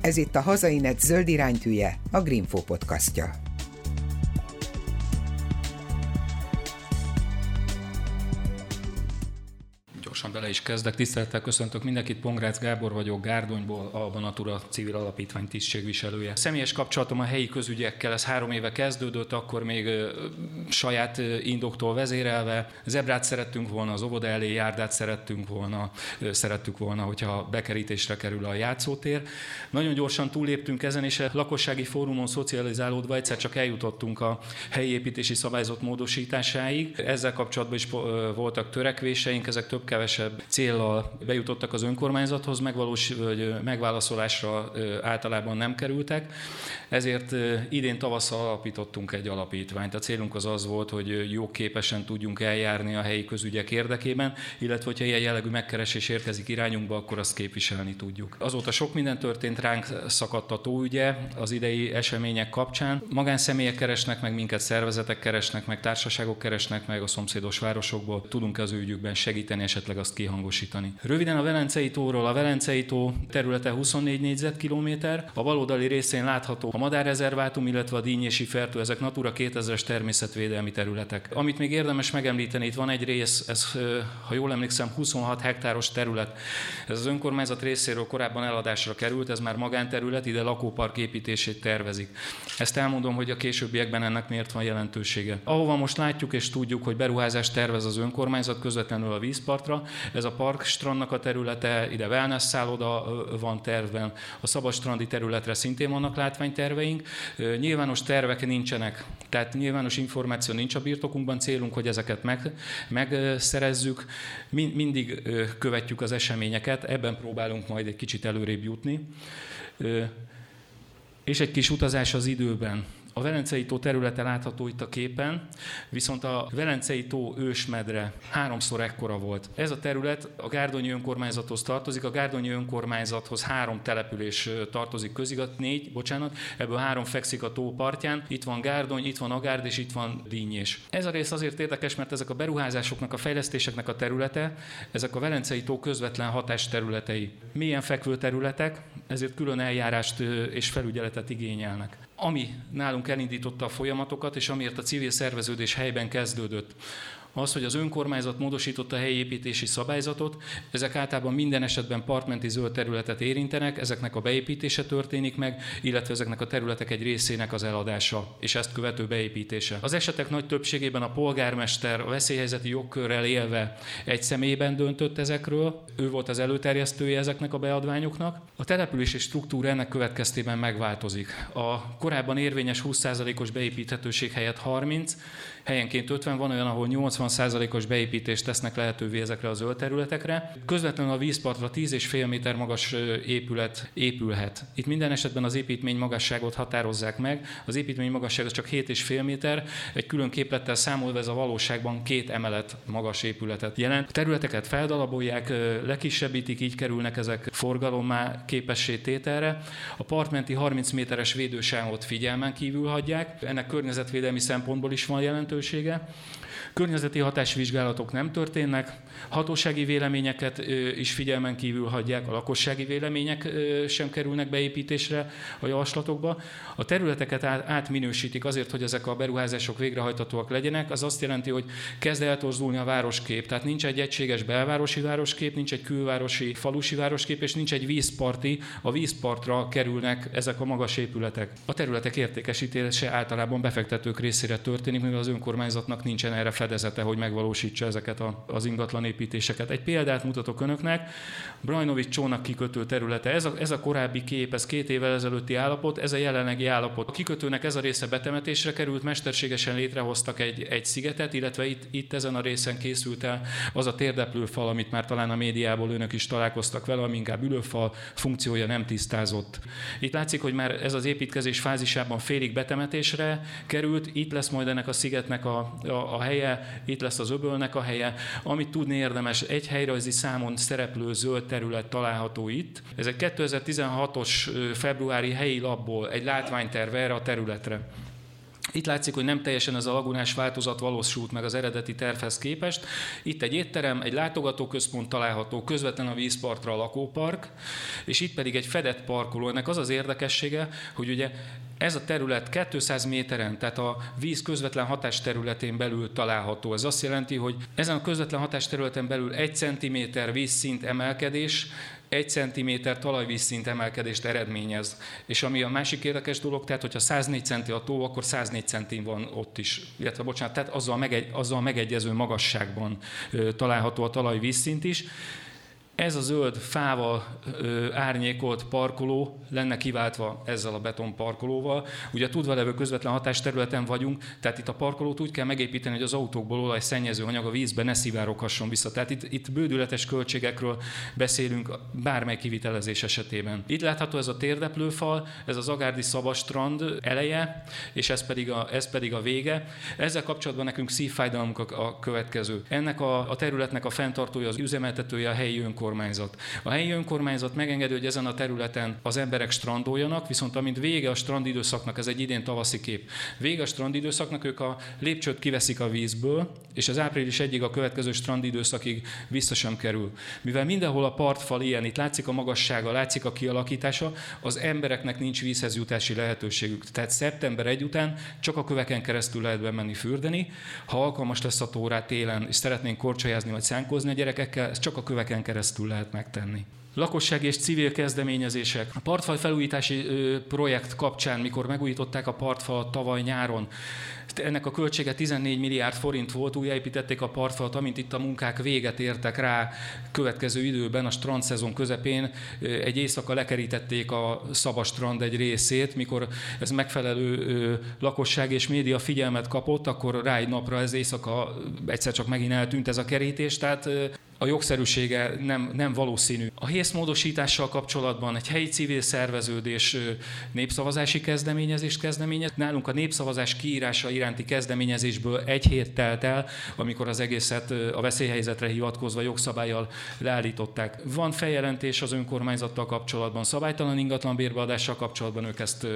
Ez itt a Hazainet zöld iránytűje, a GreenFo podcastja. Gyorsan bele is kezdek. Tisztelettel köszöntök mindenkit, Pongrácz Gábor vagyok, Gárdonyból, Alba Natura Civil Alapítvány tisztségviselője. Személyes kapcsolatom a helyi közügyekkel, ez három éve kezdődött, akkor még saját indoktól vezérelve. Zebrát szerettünk volna, az óvoda elé járdát szerettünk volna, szerettük volna, hogyha bekerítésre kerül a játszótér. Nagyon gyorsan túlléptünk ezen, és a lakossági fórumon szocializálódva egyszer csak eljutottunk a helyi építési szabályzat módosításáig. Ezzel kapcsolatban is voltak törekvéseink, ezek több-kevesebb kevesebb céllal bejutottak az önkormányzathoz, megvalós, vagy megválaszolásra általában nem kerültek. Ezért idén tavasszal alapítottunk egy alapítványt. A célunk az az volt, hogy jogképesen tudjunk eljárni a helyi közügyek érdekében, illetve hogyha ilyen jellegű megkeresés érkezik irányunkba, akkor azt képviselni tudjuk. Azóta sok minden történt, ránk szakadt a tóügye az idei események kapcsán. Magánszemélyek keresnek meg minket, szervezetek keresnek meg, társaságok keresnek meg a szomszédos városokból. Tudunk az ő ügyükben segíteni, esetleg azt kihangosítani. Röviden a Velencei tóról. A Velencei tó területe huszonnégy négyzetkilométer. A baloldali részén látható a madárrezervátum, illetve a dínyési fertő, ezek Natura kétezres természetvédelmi területek. Amit még érdemes megemlíteni, itt van egy rész, ez, ha jól emlékszem, huszonhat hektáros terület. Ez az önkormányzat részéről korábban eladásra került, ez már magánterület, ide lakópark építését tervezik. Ezt elmondom, hogy a későbbiekben ennek miért van jelentősége. Ahova most látjuk és tudjuk, hogy beruházást tervez az önkormányzat közvetlenül a vízpartra, ez a parkstrandnak a területe, ide wellness szálloda van tervben, a szabadstrandi területre szintén vannak látványterveink. Nyilvános tervek nincsenek, tehát nyilvános információ nincs a birtokunkban, célunk, hogy ezeket meg, megszerezzük. Mindig követjük az eseményeket, ebben próbálunk majd egy kicsit előrébb jutni. És egy kis utazás az időben. A Velencei tó területe látható itt a képen, viszont a Velencei tó ősmedre háromszor ekkora volt. Ez a terület a Gárdonyi önkormányzathoz tartozik, a Gárdonyi önkormányzathoz három település tartozik közigazgatásban, négy, bocsánat, ebből három fekszik a tó partján. Itt van Gárdony, itt van Agárd és itt van Dínyés. Ez a rész azért érdekes, mert ezek a beruházásoknak, a fejlesztéseknek a területe, ezek a Velencei tó közvetlen hatás területei. Mélyen fekvő területek, ezért külön eljárást és felügyeletet igényelnek. Ami nálunk elindította a folyamatokat, és amiért a civil szerveződés helyben kezdődött, az, hogy az önkormányzat módosította a helyi építési szabályzatot, ezek általában minden esetben partmenti zöld területet érintenek, ezeknek a beépítése történik meg, illetve ezeknek a területek egy részének az eladása, és ezt követő beépítése. Az esetek nagy többségében a polgármester a veszélyhelyzeti jogkörrel élve egy személyben döntött ezekről, ő volt az előterjesztője ezeknek a beadványoknak. A települési struktúra ennek következtében megváltozik. A korábban érvényes húsz százalékos beépíthetőség helyett harminc, helyenként ötven, van olyan, ahol nyolcvan százalékos beépítést tesznek lehetővé ezekre a zöld területekre. Közvetlenül a vízpartra tíz és fél méter magas épület épülhet. Itt minden esetben az építmény magasságot határozzák meg. Az építmény magassága csak hét és fél méter, egy külön képlettel számolva ez a valóságban két emelet magas épületet jelent. A területeket feldarabolják, lekisebbítik, így kerülnek ezek forgalommá képessé tételre. A partmenti harminc méteres védősávot figyelmen kívül hagyják. Ennek környezetvédelmi szempontból is van jelentősége. Környezeti hatásvizsgálatok nem történnek, hatósági véleményeket is figyelmen kívül hagyják, a lakossági vélemények sem kerülnek beépítésre a javaslatokba. A területeket átminősítik azért, hogy ezek a beruházások végrehajthatóak legyenek, az azt jelenti, hogy kezd eltorzulni a városkép, tehát nincs egy egységes belvárosi városkép, nincs egy külvárosi, falusi városkép, és nincs egy vízparti, a vízpartra kerülnek ezek a magas épületek. A területek értékesítése általában befektetők részére történik, mivel az önkormányzatnak nincsen erre fedezete, hogy megvalósítsa ezeket a, az ingatlan építéseket. Egy példát mutatok önöknek, Brajnovics csónak kikötő területe. Ez a, ez a korábbi kép, ez két évvel ezelőtti állapot, ez a jelenlegi állapot. A kikötőnek ez a része betemetésre került, mesterségesen létrehoztak egy, egy szigetet, illetve itt, itt ezen a részen készült el az a térdeplőfal, amit már talán a médiából önök is találkoztak vele, ami inkább ülőfal, funkciója nem tisztázott. Itt látszik, hogy már ez az építkezés fázisában félig betemetésre került, itt lesz majd ennek a szigetnek a, a, a helye, itt lesz az öbölnek a helye. Amit tudni érdemes, egy helyrajzi számon szereplő zöld terület található itt. Ez egy kétezer-tizenhatos februári helyi lapból egy látványterve erre a területre. Itt látszik, hogy nem teljesen ez a lagunás változat valósult meg az eredeti tervhez képest. Itt egy étterem, egy látogatóközpont található, közvetlen a vízpartra a lakópark, és itt pedig egy fedett parkoló. Ennek az az érdekessége, hogy ugye ez a terület kétszáz méteren, tehát a víz közvetlen hatásterületén belül található. Ez azt jelenti, hogy ezen a közvetlen hatásterületen belül egy centiméter vízszint emelkedés, egy centiméter talajvízszint emelkedést eredményez. És ami a másik érdekes dolog, tehát hogyha száznégy centi a tó, akkor száznégy centin van ott is. Illetve, bocsánat, tehát azzal, megegy, azzal megegyező magasságban ö, található a talajvízszint is. Ez a zöld fával ö, árnyékolt parkoló lenne kiváltva ezzel a betonparkolóval. Ugye a tudva levő közvetlen hatásterületen vagyunk, tehát itt a parkolót úgy kell megépíteni, hogy az autókból olajszennyező anyag a vízbe ne szivároghasson vissza. Tehát itt, itt bődületes költségekről beszélünk bármely kivitelezés esetében. Itt látható ez a térdeplőfal, ez az agárdi szabastrand eleje, és ez pedig a, ez pedig a vége. Ezzel kapcsolatban nekünk szívfájdalmunk a, a következő. Ennek a, a területnek a fenntartója, az üzemeltetője a helyi önkormányzat. A helyi önkormányzat megengedi, hogy ezen a területen az emberek strandoljanak, viszont amint vége a strandidőszaknak, ez egy idén tavaszi kép, vége a strandidőszaknak, ők a lépcsőt kiveszik a vízből, és az április elsejéig a következő strandidőszakig vissza sem kerül. Mivel mindenhol a partfal ilyen, itt látszik a magassága, látszik a kialakítása, az embereknek nincs vízhez jutási lehetőségük. Tehát szeptember elseje után csak a köveken keresztül lehet bemenni fürdeni, ha alkalmas lesz a tó rá télen, és szeretnénk korcsolyázni vagy szánkozni a gyerekekkel, ez csak a köveken keresztül lehet megtenni. Lakosság és civil kezdeményezések. A partfal felújítási projekt kapcsán, mikor megújították a partfalat tavaly nyáron, ennek a költsége tizennégy milliárd forint volt, újjáépítették a partfalat, amint itt a munkák véget értek rá következő időben, a strandszezon közepén egy éjszaka lekerítették a szabastrand egy részét, mikor ez megfelelő lakosság és média figyelmet kapott, akkor rá egy napra ez éjszaka egyszer csak megint eltűnt ez a kerítés, tehát a jogszerűsége nem, nem valószínű. A hészmódosítással kapcsolatban egy helyi civil szerveződés népszavazási kezdeményezést kezdeményez. Nálunk a népszavazás kiírása iránti kezdeményezésből egy hét telt el, amikor az egészet a veszélyhelyzetre hivatkozva jogszabállyal leállították. Van feljelentés az önkormányzattal kapcsolatban, szabálytalan ingatlan bérbeadással kapcsolatban ők ezt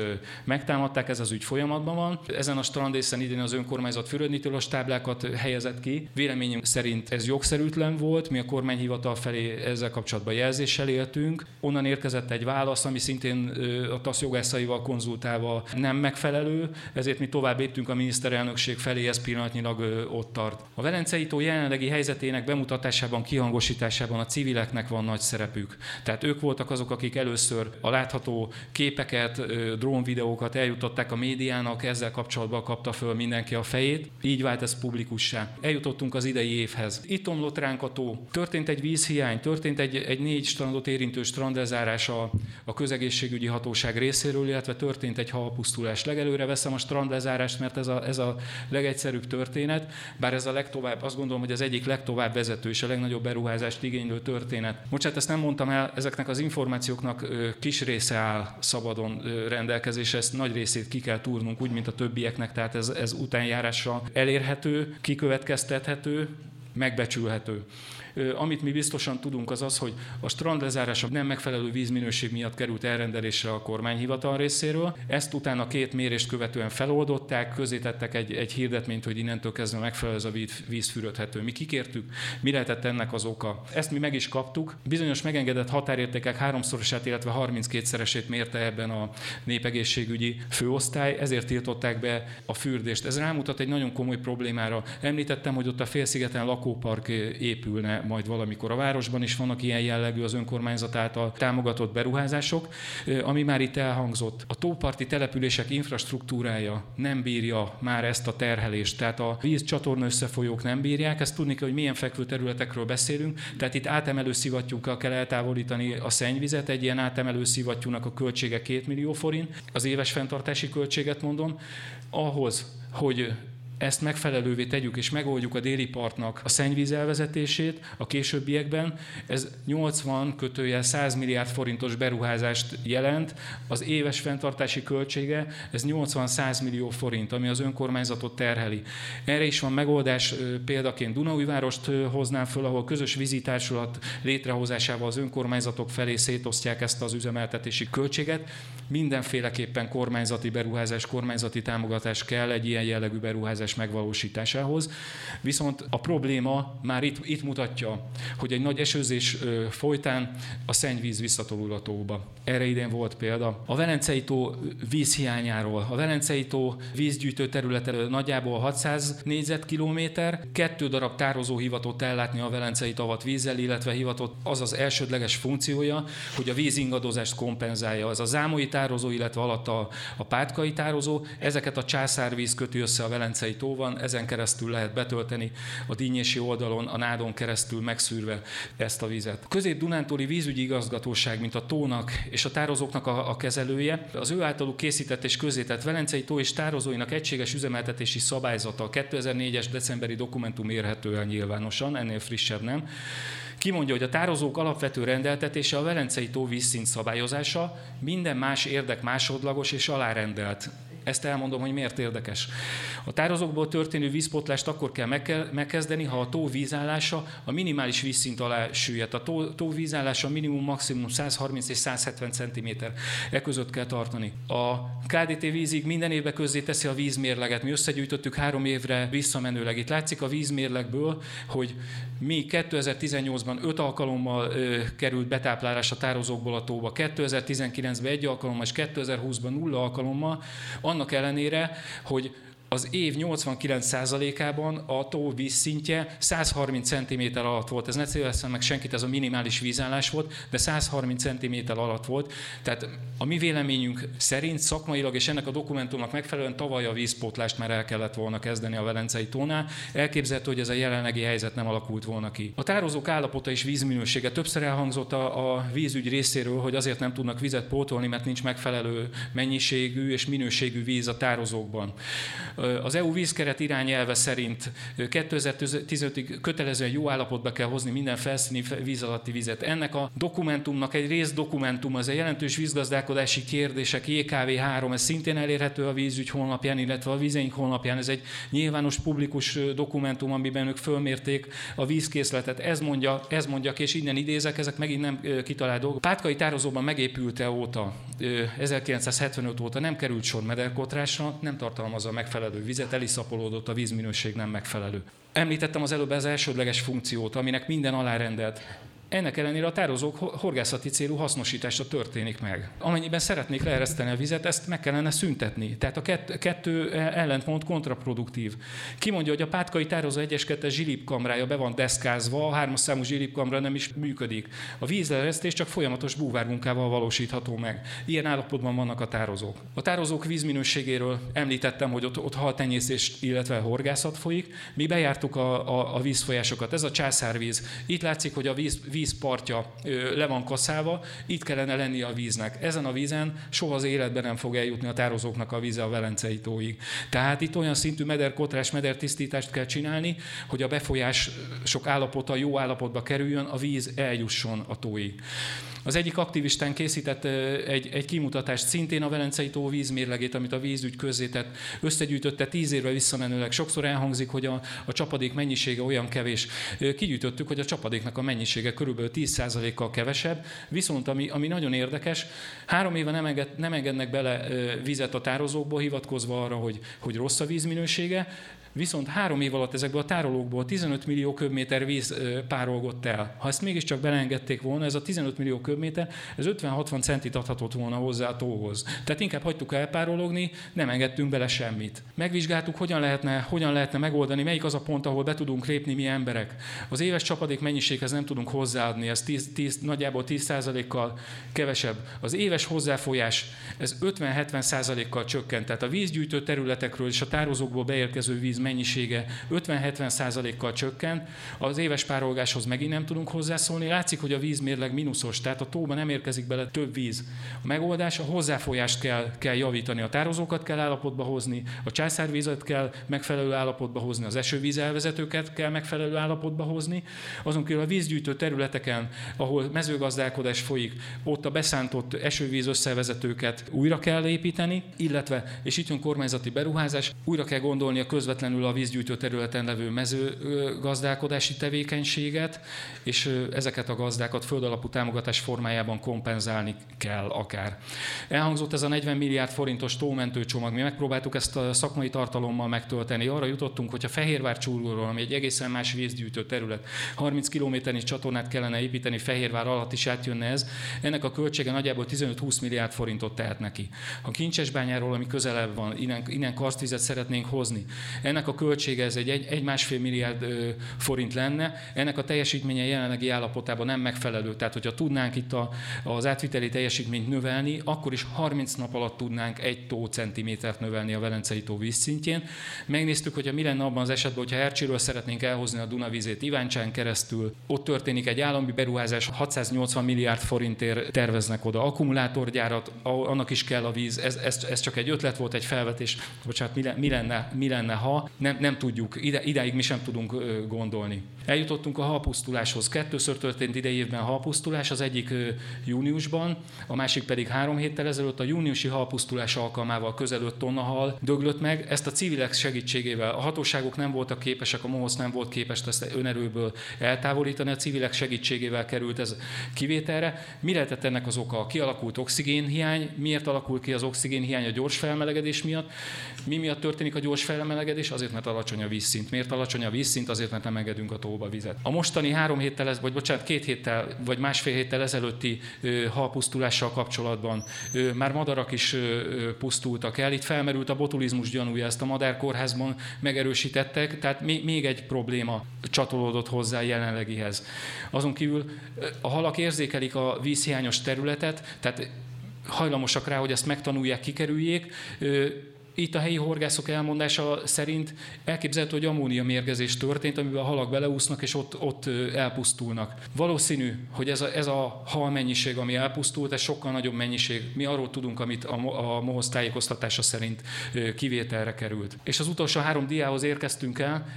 megtámadták, ez az ügy folyamatban van. Ezen a strandészen idén az önkormányzat fürödnitűlos táblákat helyezett ki. Véleményünk szerint ez jogszerűtlen volt, mi a kormányhivatal felé ezzel kapcsolatban jelzéssel éltünk. Onnan érkezett egy válasz, ami szintén a TASZ jogászaival konzultálva nem megfelelő, ezért mi tovább léptünk a miniszterelnökség felé, ez pillanatnyilag ott tart. A Velencei tó jelenlegi helyzetének bemutatásában, kihangosításában a civileknek van nagy szerepük. Tehát ők voltak azok, akik először a látható képeket, drónvideókat eljutották a médiának, ezzel kapcsolatban kapta föl mindenki a fejét, így vált ez publikussá. Eljutottunk az idei évhez. Itt omlott ránk a tó. Történt egy vízhiány, történt egy, egy négy strandot érintő strandlezárás a, a közegészségügyi hatóság részéről, illetve történt egy halpusztulás. Legelőre veszem a strandlezárást, mert ez a, ez a legegyszerűbb történet, bár ez a legtovább, azt gondolom, hogy az egyik legtovább vezető és a legnagyobb beruházást igénylő történet. Most hát ezt nem mondtam el, ezeknek az információknak ö, kis része áll szabadon ö, rendelkezésre, ezt nagy részét ki kell túrnunk, úgy, mint a többieknek, tehát ez, ez utánjárással elérhető, kikövetkeztethető, megbecsülhető. Amit mi biztosan tudunk, az az, hogy a strandlezárása nem megfelelő vízminőség miatt került elrendelésre a kormányhivatal részéről. Ezt utána két mérést követően feloldották, közzétettek egy, egy hirdetményt, hogy innentől kezdve megfelelő ez a víz fürödhető. Mi kikértük, mi lehetett ennek az oka. Ezt mi meg is kaptuk. Bizonyos megengedett határértékek háromszorosát, illetve harminckétszeresét mérte ebben a népegészségügyi főosztály, ezért tiltották be a fürdést. Ez rámutat egy nagyon komoly problémára. Említettem, hogy ott a félszigeten lakópark épülne majd valamikor. A városban is vannak ilyen jellegű az önkormányzat által támogatott beruházások, ami már itt elhangzott. A tóparti települések infrastruktúrája nem bírja már ezt a terhelést, tehát a vízcsatorna összefolyók nem bírják, ezt tudni kell, hogy milyen fekvő területekről beszélünk, tehát itt átemelő szivattyúkkal kell eltávolítani a szennyvizet, egy ilyen átemelő szivattyúnak a költsége két millió forint, az éves fenntartási költséget mondom, ahhoz, hogy ezt megfelelővé tegyük és megoldjuk a déli partnak a szennyvíz elvezetését a későbbiekben. Ez nyolcvan kötőjel száz milliárd forintos beruházást jelent. Az éves fenntartási költsége ez nyolcvan-száz millió forint, ami az önkormányzatot terheli. Erre is van megoldás, példaként Dunaújvárost hoznám föl, ahol közös vízitársulat létrehozásával az önkormányzatok felé szétosztják ezt az üzemeltetési költséget. Mindenféleképpen kormányzati beruházás, kormányzati támogatás kell egy ilyen jellegű beruházás megvalósításához. Viszont a probléma már itt, itt mutatja, hogy egy nagy esőzés folytán a szennyvíz visszatolul a tóba. Erre idén volt példa. A Velencei tó vízhiányáról. A Velencei tó vízgyűjtő területe nagyjából hatszáz négyzetkilométer. Kettő darab tározó hivatott ellátni a Velencei tavat vízzel, illetve hivatott az az elsődleges funkciója, hogy a vízingadozást kompenzálja. Ez a zámoi tározó, illetve alatt a, a pátkai tározó. Ezeket a császárvíz köti össze a Velencei tó van, ezen keresztül lehet betölteni a Dínyési oldalon, a nádon keresztül megszűrve ezt a vizet. A Közép-Dunántúli Vízügyi Igazgatóság, mint a tónak és a tározóknak a, a kezelője, az ő általuk készített és közzétett Velencei tó és tározóinak egységes üzemeltetési szabályzata a kétezer-négyes decemberi dokumentum érhető el nyilvánosan, ennél frissebb nem. Kimondja, hogy a tározók alapvető rendeltetése a Velencei tó vízszint szabályozása, minden más érdek másodlagos és alárendelt. Ezt elmondom, hogy miért érdekes. A tározókból történő vízpotlást akkor kell megkezdeni, ha a tó vízállása a minimális vízszint alá süllyed. A tó, tó vízállása minimum, maximum száz harminc és száz hetven cm. E között kell tartani. A ká dé té vízig minden évben közzé teszi a vízmérleget. Mi összegyűjtöttük három évre visszamenőleg. Itt látszik a vízmérlegből, hogy mi kétezer-tizennyolcban öt alkalommal ö, került betáplálás a tározókból a tóba, kétezer-tizenkilencben egy alkalommal és kétezer-húszban nulla alkalommal, annak ellenére, hogy az év nyolcvankilenc százalékában a tó vízszintje száz harminc cm alatt volt. Ez ne célzom meg senkit, ez a minimális vízállás volt, de száz harminc cm alatt volt. Tehát a mi véleményünk szerint szakmailag és ennek a dokumentumnak megfelelően tavaly a vízpótlást már el kellett volna kezdeni a Velencei tónál. Elképzelhető, hogy ez a jelenlegi helyzet nem alakult volna ki. A tározók állapota és vízminősége. Többször elhangzott a, a vízügy részéről, hogy azért nem tudnak vizet pótolni, mert nincs megfelelő mennyiségű és minőségű víz a tározókban. Az é u vízkeret irányelve szerint kétezer-tizenötig kötelezően jó állapotba kell hozni minden felszíni víz alatti vizet. Ennek a dokumentumnak egy részdokumentum, az a jelentős vízgazdálkodási kérdések, jé ká vé három, ez szintén elérhető a vízügy honlapján, illetve a Vizeink honlapján. Ez egy nyilvános, publikus dokumentum, amiben ők fölmérték a vízkészletet. Ez mondja, ez mondja ki, és innen idézek, ezek megint nem kitalált dolgok. Pátkai tározóban megépülte óta, ezerkilencszázhetvenöt óta nem került sor mederkotrásra, nem tartalmazza megfelelő vizet, eliszapolódott, a vízminőség nem megfelelő. Említettem az előbb az elsődleges funkciót, aminek minden alárendelt. Ennek ellenére a tározók horgászati célú hasznosítása történik meg. Amennyiben szeretnék leereszteni a vizet, ezt meg kellene szüntetni. Tehát a kett, kettő ellentmond kontraproduktív. Kimondja, hogy a pátkai tározó egyes-kettes zsilipkamrája be van deszkázva, a hármas számú zsilipkamra nem is működik. A vízleeresztés csak folyamatos búvármunkával valósítható meg. Ilyen állapotban vannak a tározók. A tározók vízminőségéről említettem, hogy ott, ott haltenyésztés, illetve horgászat folyik. Mi bejártuk a, a, a vízfolyásokat. Ez a császárvíz. Itt látszik, hogy a víz vízpartja le van kaszálva, itt kellene lennie a víznek. Ezen a vízen soha az életben nem fog eljutni a tározóknak a víze a Velencei tóig. Tehát itt olyan szintű mederkotrás, medertisztítást kell csinálni, hogy a befolyás sok állapota jó állapotba kerüljön, a víz eljusson a tóig. Az egyik aktivistán készített egy, egy kimutatást, szintén a Velencei tó vízmérlegét, amit a vízügy közzétett, összegyűjtötte tíz évre visszamenőleg. Sokszor elhangzik, hogy a, a csapadék mennyisége olyan kevés. Kigyűjtöttük, hogy a csapadéknak a mennyisége körülbelül tíz százalékkal kevesebb, viszont ami, ami nagyon érdekes, három éve nem, enged, nem engednek bele vizet a tározókból, hivatkozva arra, hogy, hogy rossz a vízminősége, viszont három év alatt ezekből a tárolókból tizenöt millió köbméter víz párolgott el. Ha ezt mégiscsak beleengedték volna, ez a tizenöt millió köbméter, ez ötven-hatvan centit adhatott volna hozzá a tóhoz. Tehát inkább hagytuk elpárologni, nem engedtünk bele semmit. Megvizsgáltuk, hogyan lehetne, hogyan lehetne megoldani, melyik az a pont, ahol be tudunk lépni mi emberek. Az éves csapadék mennyiséghez nem tudunk hozzáadni, ez tíz, tíz, nagyjából tíz százalékkal kevesebb. Az éves hozzáfolyás, ez ötven-hetven százalékkal csökkent. Tehát a vízgyűjtő területekről és a tározókból beérkező víz mennyisége ötven-hetven százalékkal csökkent, az éves párolgáshoz megint nem tudunk hozzászólni, látszik, hogy a vízmérleg mínuszos, tehát a tóban nem érkezik bele több víz. A megoldás, a hozzáfolyást kell, kell javítani, a tározókat kell állapotba hozni, a császárvizet kell megfelelő állapotba hozni, az esővíz elvezetőket kell megfelelő állapotba hozni, azon kívül a vízgyűjtő területeken, ahol mezőgazdálkodás folyik, ott a beszántott esővíz összevezetőket újra kell építeni, illetve, és itt jön kormányzati beruházás, újra kell gondolni a közvetlen a vízgyűjtő területen levő mezőgazdálkodási tevékenységet, és ezeket a gazdákat földalapú támogatás formájában kompenzálni kell akár. Elhangzott ez a negyven milliárd forintos tómentőcsomag, mi megpróbáltuk ezt a szakmai tartalommal megtölteni, arra jutottunk, hogy a Fehérvár csúrlóról, ami egy egészen más vízgyűjtő terület, harminc kilométernyi csatornát kellene építeni, Fehérvár alatt is átjönne ez, ennek a költsége nagyjából tizenöt-húsz milliárd forintot tehet neki. A Kincsesbányáról, ami közelebb van, innen, innen karsztvizet szeretnénk hozni, ennek ennek a költsége ez egy egy-másfél milliárd forint lenne, ennek a teljesítménye jelenlegi állapotában nem megfelelő. Tehát, hogyha tudnánk itt a, az átviteli teljesítményt növelni, akkor is harminc nap alatt tudnánk egy tó centimétert növelni a Velencei tó vízszintjén. Megnéztük, hogyha mi lenne abban az esetben, hogyha Ercsiről szeretnénk elhozni a Dunavizét Iváncsán keresztül, ott történik egy állami beruházás, hatszáznyolcvan milliárd forintért terveznek oda akkumulátorgyárat, annak is kell a víz, ez, ez, ez csak egy ötlet volt, egy felvetés, bocsánat, mi, mi, lenne, mi lenne, ha, nem, nem tudjuk, Ide, idáig mi sem tudunk gondolni. Eljutottunk a halpusztuláshoz, kettőször történt idei évben halpusztulás, az egyik júniusban, a másik pedig három héttel ezelőtt. A júniusi halpusztulás alkalmával közel öt tonna hal döglött meg, ezt a civilek segítségével, a hatóságok nem voltak képesek, a MOHOSZ nem volt képes ezt önerőből eltávolítani, a civilek segítségével került ez kivételre. Mi lehetett ennek az oka? A kialakult oxigénhiány. Miért alakul ki az oxigénhiány? A gyors felmelegedés miatt. Mi miatt történik a gyors felmelegedés? Azért, mert alacsony a vízszint. Miért alacsony a vízszint? Azért, mert nem engedünk a tóba vizet. A mostani három héttel, vagy bocsánat, két héttel, vagy másfél héttel ezelőtti ö, halpusztulással kapcsolatban ö, már madarak is ö, ö, pusztultak el. Itt felmerült a botulizmus gyanúja, ezt a madárkórházban megerősítettek, tehát még, még egy probléma csatolódott hozzá jelenlegihez. Azon kívül a halak érzékelik a vízhiányos területet, tehát hajlamosak rá, hogy ezt megtanulják, kikerüljék. Itt a helyi horgászok elmondása szerint elképzelhető, hogy ammónia mérgezés történt, amiben a halak beleúsznak és ott, ott elpusztulnak. Valószínű, hogy ez a, ez a hal mennyiség, ami elpusztult, ez sokkal nagyobb mennyiség. Mi arról tudunk, amit a, a MOHOSZ tájékoztatása szerint kivételre került. És az utolsó három diához érkeztünk el.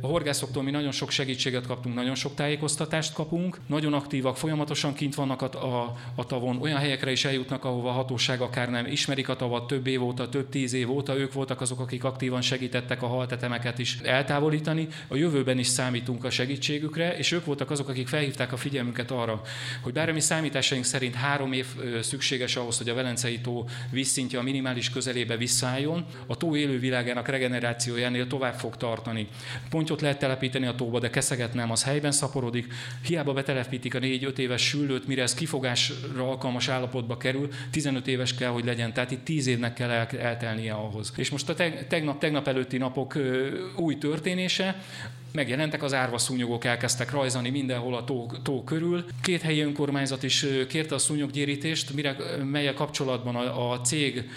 A horgászoktól mi nagyon sok segítséget kaptunk, nagyon sok tájékoztatást kapunk. Nagyon aktívak, folyamatosan kint vannak a, a, a tavon. Olyan helyekre is eljutnak, ahova a hatóság akár nem ismerik a tavat, több év óta, több tíz év óta. Ők voltak azok, akik aktívan segítettek a haltetemeket is eltávolítani. A jövőben is számítunk a segítségükre, és ők voltak azok, akik felhívták a figyelmünket arra, hogy bár a mi számításaink szerint három év szükséges ahhoz, hogy a Velencei tó vízszintje a minimális közelébe visszaálljon, a tó élővilágának regenerációjánél tovább fog tartani. Pontyot lehet telepíteni a tóba, de keszeget nem, az helyben szaporodik. Hiába betelepítik a négy-öt éves sülőt, mire ez kifogásra alkalmas állapotba kerül, tizenöt éves kell, hogy legyen, tehát itt tíz évnek kell eltelnie. Ahhoz. És most a tegnap, tegnap előtti napok ö, új történése, megjelentek az árvaszúnyogok, elkezdtek rajzani mindenhol a tó, tó körül. Két helyi önkormányzat is kérte a szúnyoggyérítést, mire, melyek kapcsolatban a, a cég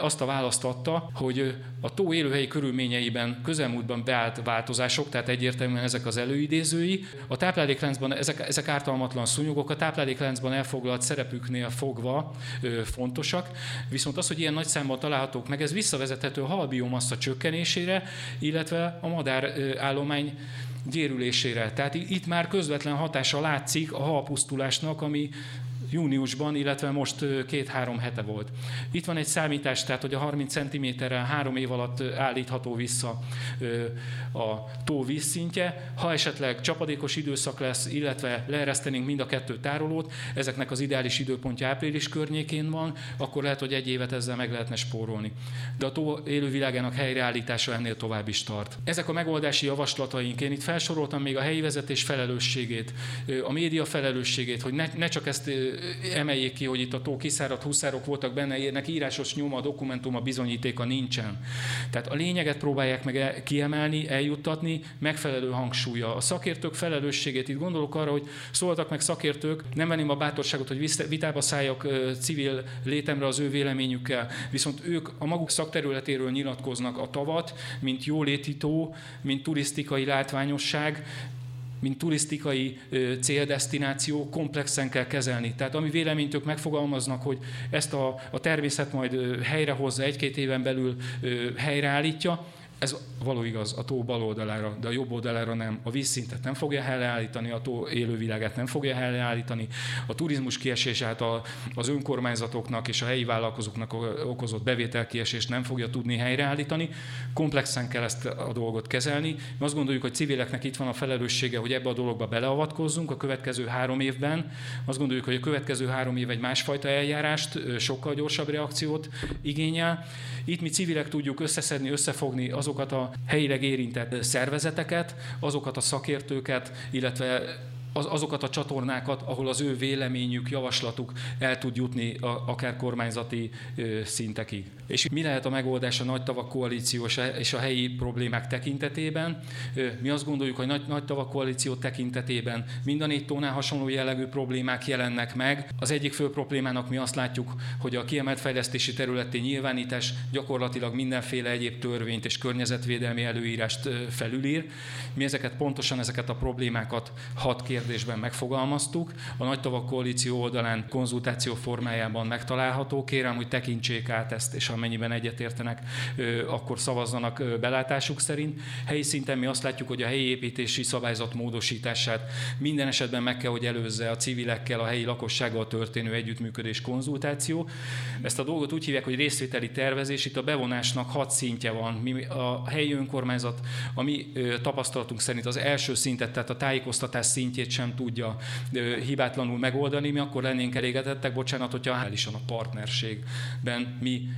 azt a választ adta, hogy a tó élőhelyi körülményeiben közelmúltban beállt változások, tehát egyértelműen ezek az előidézői. A táplálékláncban ezek, ezek ártalmatlan szúnyogok, a táplálékláncban elfoglalt szerepüknél fogva ö, fontosak, viszont az, hogy ilyen nagy számban találhatók meg, ez visszavezethető a halbiomassa csökkenésére, illetve a madárállomány gyérülésére. Tehát itt már közvetlen hatása látszik a halpusztulásnak, ami júniusban, illetve most két-három hete volt. Itt van egy számítás, tehát hogy a harminc centiméterrel három év alatt állítható vissza a tó vízszintje. Ha esetleg csapadékos időszak lesz, illetve leeresztenénk mind a kettő tárolót, ezeknek az ideális időpontja április környékén van, akkor lehet, hogy egy évet ezzel meg lehetne spórolni. De a tó élővilágának helyreállítása ennél tovább is tart. Ezek a megoldási javaslataink, én itt felsoroltam még a helyi vezetés felelősségét, a média felelősségét, hogy ne, ne csak ezt emeljék ki, hogy itt a tó kiszáradt, huszárok voltak benne, ennek írásos nyoma, dokumentuma, bizonyítéka nincsen. Tehát a lényeget próbálják meg kiemelni, eljuttatni, megfelelő hangsúlya. A szakértők felelősségét, itt gondolok arra, hogy szóltak meg szakértők, nem venném a bátorságot, hogy vitába szálljak civil létemre az ő véleményükkel, viszont ők a maguk szakterületéről nyilatkoznak, a tavat, mint jóléti tó, mint turisztikai látványosság, mint turisztikai céldesztináció komplexen kell kezelni. Tehát ami véleményt ők megfogalmaznak, hogy ezt a, a természet majd helyrehozza, egy-két éven belül helyreállítja, ez való igaz, a tó bal oldalára, de a jobb oldalára nem. A vízszintet nem fogja helyreállítani, a tó élővilágát nem fogja helyreállítani. A turizmus kiesés által az önkormányzatoknak és a helyi vállalkozóknak okozott bevételkiesést nem fogja tudni helyreállítani. Komplexen kell ezt a dolgot kezelni. Mi azt gondoljuk, hogy civileknek itt van a felelőssége, hogy ebbe a dologba beleavatkozzunk a következő három évben. Azt gondoljuk, hogy a következő három év egy másfajta eljárást, sokkal gyorsabb reakciót igényel. Itt mi civilek tudjuk összeszedni, összefogni azok azokat a helyileg érintett szervezeteket, azokat a szakértőket, illetve az, azokat a csatornákat, ahol az ő véleményük, javaslatuk el tud jutni a, akár kormányzati ö, szintekig. És mi lehet a megoldás a Nagy Tavak Koalíció és a helyi problémák tekintetében? Ö, mi azt gondoljuk, hogy a Nagy, Nagy Tavak Koalíció tekintetében mind a négy tónál hasonló jellegű problémák jelennek meg. Az egyik fő problémának mi azt látjuk, hogy a kiemelt fejlesztési területté nyilvánítás gyakorlatilag mindenféle egyéb törvényt és környezetvédelmi előírást felülír. Mi ezeket pontosan ezeket a problémákat hat kérdésben megfogalmaztuk. A Nagy Tavak Koalíció oldalán konzultáció formájában megtalálható. Kérem, hogy tekintsék át ezt, és amennyiben egyetértenek, akkor szavazzanak belátásuk szerint. Helyi szinten mi azt látjuk, hogy a helyi építési szabályzat módosítását minden esetben meg kell, hogy előzze a civilekkel, a helyi lakossággal történő együttműködés, konzultáció. Ezt a dolgot úgy hívják, hogy részvételi tervezés. Itt a bevonásnak hat szintje van. Mi, a helyi önkormányzat a mi tapasztalatunk szerint az első szintet, tehát a tájékoztatás szintjét sem tudja hibátlanul megoldani. Mi akkor lennénk elégedettek, bocsánat, hogyha hálisan a partnerségben mi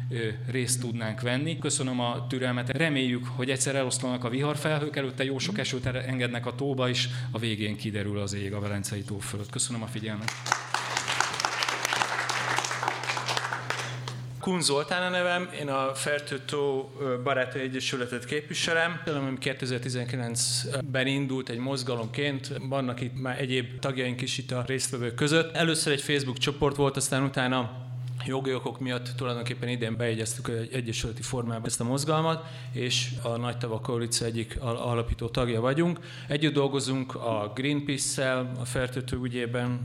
részt tudnánk venni. Köszönöm a türelmet. Reméljük, hogy egyszer eloszlanak a viharfelhők, előtte jó sok esőt engednek a tóba, és a végén kiderül az ég a Velencei tó fölött. Köszönöm a figyelmet. Kun Zoltán a nevem, én a Fertő-tó Barátai Egyesületet képviselem. kétezer-tizenkilencben indult egy mozgalomként, vannak itt már egyéb tagjaink is itt a résztvevők között. Először egy Facebook csoport volt, aztán utána jogi okok miatt tulajdonképpen idén beegyeztük egy egyesületi formába ezt a mozgalmat, és a Nagy Tavak Koalíció egyik alapító tagja vagyunk. Együtt dolgozunk a Greenpeace-szel, a Fertő-tó ügyében.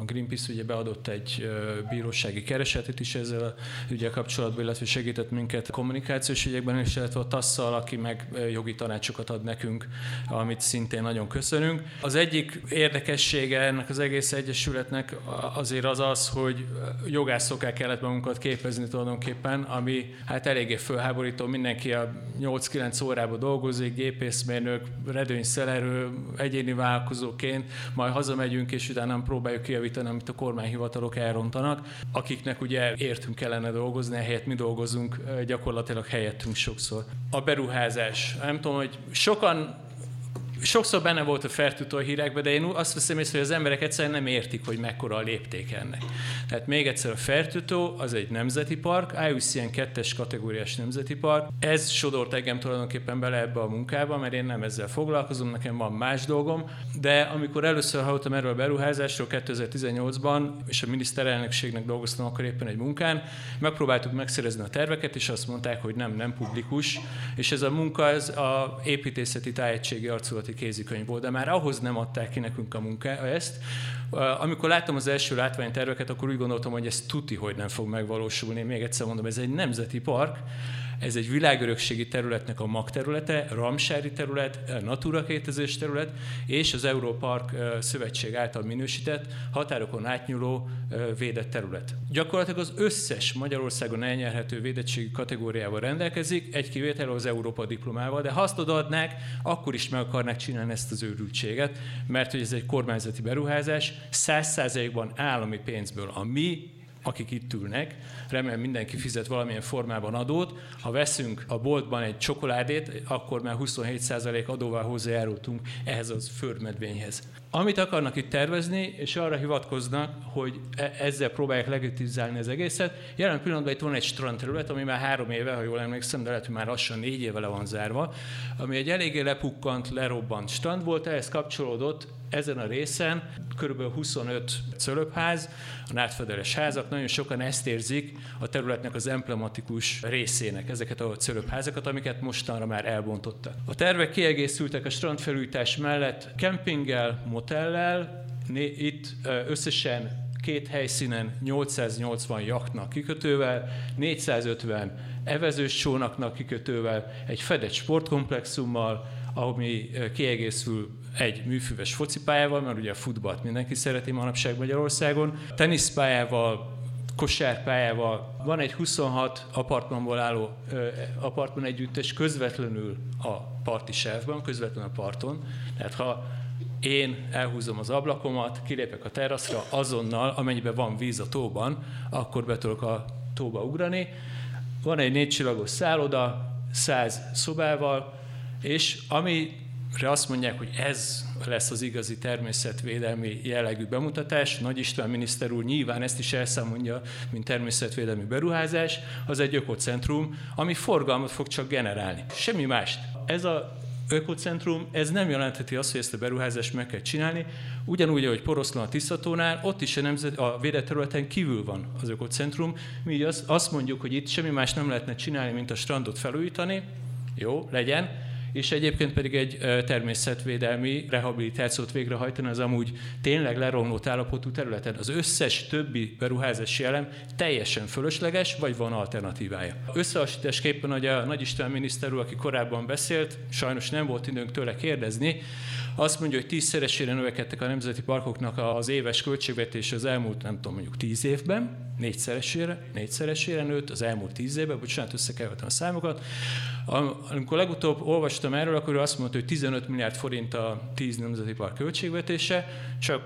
A Greenpeace ugye beadott egy bírósági keresetet is ezzel a ügyel kapcsolatban, illetve segített minket a kommunikációs ügyekben, és illetve a tasszal, aki meg jogi tanácsokat ad nekünk, amit szintén nagyon köszönünk. Az egyik érdekessége ennek az egész egyesületnek azért az az, hogy jogászok kellett magunkat képezni tulajdonképpen, ami hát eléggé fölháborító. Mindenki a nyolc-kilenc órában dolgozik, gépészmérnök, redőny-szelerő, egyéni vállalkozóként, majd hazamegyünk, és utána próbáljuk kijavítani, amit a kormányhivatalok elrontanak, akiknek ugye értünk kellene dolgozni, ehelyett mi dolgozunk gyakorlatilag helyettünk sokszor. A beruházás. Nem tudom, hogy sokan Sokszor benne volt a Fertő-tó hírekben, de én azt veszem észre, hogy az emberek egyszerűen nem értik, hogy mekkora a lépték ennek. Tehát még egyszer, a Fertő-tó az egy nemzeti park, I U C N kettes kategóriás nemzeti park. Ez sodort engem tulajdonképpen bele ebbe a munkába, mert én nem ezzel foglalkozom, nekem van más dolgom, de amikor először hallottam erről a beruházásról kétezer-tizennyolcban, és a miniszterelnökségnek dolgoztam akkor éppen egy munkán, megpróbáltuk megszerezni a terveket, és azt mondták, hogy nem, nem publikus, és ez a munka az a építészeti tájegységi arculat kézikönyv volt, de már ahhoz nem adták ki nekünk a munkája ezt. Amikor láttam az első látványterveket, akkor úgy gondoltam, hogy ez tuti, hogy nem fog megvalósulni. Még egyszer mondom, ez egy nemzeti park, ez egy világörökségi területnek a MAK területe, Ramsári terület, Natura kétezres terület, és az Európark Szövetség által minősített, határokon átnyúló védett terület. Gyakorlatilag az összes Magyarországon elnyerhető védettségi kategóriával rendelkezik, egy kivétel az Európa diplomával, de ha azt odaadnák, akkor is meg akarnák csinálni ezt az őrültséget, mert hogy ez egy kormányzati beruházás, száz százalékban állami pénzből. A mi, akik itt ülnek, remélem mindenki fizet valamilyen formában adót. Ha veszünk a boltban egy csokoládét, akkor már huszonhét százalék adóval hozzájárultunk ehhez az földmedvényhez. Amit akarnak itt tervezni, és arra hivatkoznak, hogy ezzel próbálják legitimizálni az egészet. Jelen pillanatban itt van egy strandterület, ami már három éve, ha jól emlékszem, de lehet, hogy már lassan négy éve le van zárva, ami egy eléggé lepukkant, lerobbant strand volt, ehhez kapcsolódott ezen a részen körülbelül huszonöt cölöpház, a nádfedeles házak, nagyon sokan ezt érzik a területnek az emblematikus részének, ezeket a cölöpházakat, amiket mostanra már elbontottak. A tervek kiegészültek a strandfelújítás mellett kempinggel, motellel, itt összesen két helyszínen nyolcszáznyolcvan jachtnak kikötővel, négyszázötven evezős csónaknak kikötővel, egy fedett sportkomplexummal, ami kiegészül egy műfüves focipályával, mert ugye a futballt mindenki szereti manapság Magyarországon, teniszpályával, kosárpályával. Van egy huszonhat apartmanból álló apartman együttes közvetlenül a parti sávban, közvetlenül a parton. Tehát ha én elhúzom az ablakomat, kilépek a teraszra, azonnal, amennyiben van víz a tóban, akkor be tudok a tóba ugrani. Van egy négycsillagos szálloda, száz szobával, és ami azt mondják, hogy ez lesz az igazi természetvédelmi jellegű bemutatás. Nagy István miniszter úr nyilván ezt is elszámolja, mint természetvédelmi beruházás, az egy ökocentrum, ami forgalmat fog csak generálni. Semmi mást. Ez az ökocentrum, ez nem jelentheti azt, hogy ezt a beruházást meg kell csinálni. Ugyanúgy, ahogy Poroszlón a Tisztatónál, ott is a, nemzet, a védett területen kívül van az ökocentrum. Mi azt mondjuk, hogy itt semmi más nem lehetne csinálni, mint a strandot felújítani. Jó, legyen. És egyébként pedig egy természetvédelmi rehabilitációt végrehajtani az amúgy tényleg leromlott állapotú területen. Az összes többi beruházási elem teljesen fölösleges, vagy van alternatívája. Összehasonlításképpen, hogy a Nagy István miniszter úr, aki korábban beszélt, sajnos nem volt időnk tőle kérdezni, azt mondja, hogy tízszeresére növekedtek a nemzeti parkoknak az éves költségvetése az elmúlt, nem tudom, mondjuk tíz évben, négyszeresére, négyszeresére nőtt az elmúlt tíz évben, bocsánat, összekevertem a számokat. Amikor legutóbb olvastam erről, akkor azt mondta, hogy tizenöt milliárd forint a tíz nemzeti park költségvetése, csak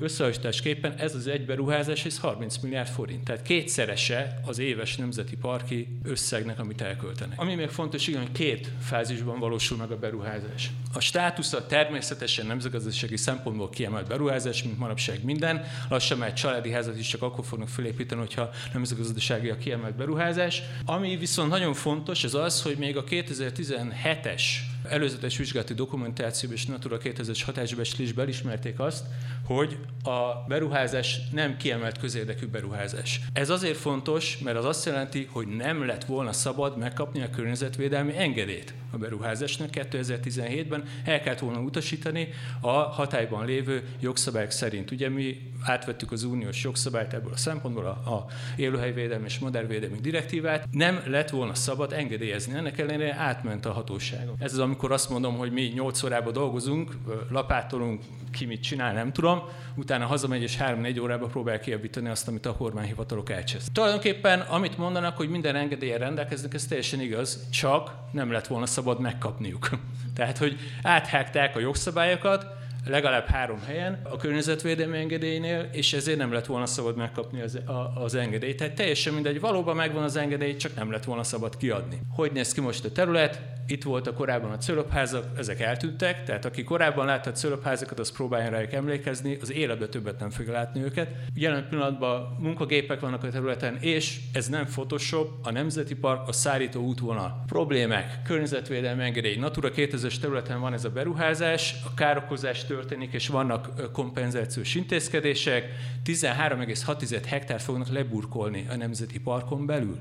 összehasonlításképpen ez az egy beruházás, ez harminc milliárd forint. Tehát kétszerese az éves nemzeti parki összegnek, amit elköltenek. Ami még fontos, igen, hogy két fázisban valósul meg a beruházás. A státusza természetesen nemzetgazdasági szempontból kiemelt beruházás, mint manapság minden. Lassan már egy családi házat is csak akkor fognak felépíteni, hogyha nemzetgazdasági a kiemelt beruházás. Ami viszont nagyon fontos, az az, hogy még a kétezer-tizenhetes előzetes vizsgálati dokumentációban és Natura kétezres hatásbecslésben elismerték azt, hogy a beruházás nem kiemelt közérdekű beruházás. Ez azért fontos, mert az azt jelenti, hogy nem lett volna szabad megkapni a környezetvédelmi engedélyt a beruházásnak. kétezer-tizenhétben el kellett volna utasítani a hatályban lévő jogszabályok szerint. Ugye mi átvettük az uniós jogszabályt ebből a szempontból, a, a élőhelyvédelmi és madárvédelmi direktívát. Nem lett volna szabad engedélyezni, ennek ellenére átment a hatóságon. Ez az, amikor azt mondom, hogy mi nyolc órában dolgozunk, lapátolunk, ki mit csinál, nem tudom, utána hazamegy és három-négy órában próbál kijavítani azt, amit a kormányhivatalok elcsesz. Tulajdonképpen, amit mondanak, hogy minden engedélyen rendelkeznek, ez teljesen igaz, csak nem lett volna szabad megkapniuk. Tehát, hogy áthágták a jogszabályokat, legalább három helyen a környezetvédelmi engedélynél, és ezért nem lett volna szabad megkapni az, a, az engedélyt. Tehát teljesen mindegy, valóban megvan az engedély, csak nem lett volna szabad kiadni. Hogy néz ki most a terület? Itt voltak korábban a cöllöpházak, ezek eltűntek, tehát aki korábban látta a cöllöpházakat, az próbálja rájuk emlékezni, az életben többet nem fogja látni őket. Jelen pillanatban munkagépek vannak a területen, és ez nem Photoshop, a Nemzeti Park, a szárító útvonal. Problémák, környezetvédelmi engedély, Natura kétezres területen van ez a beruházás, a károkozás történik, és vannak kompenzációs intézkedések, tizenhárom egész hat tized hektár fognak leburkolni a Nemzeti Parkon belül.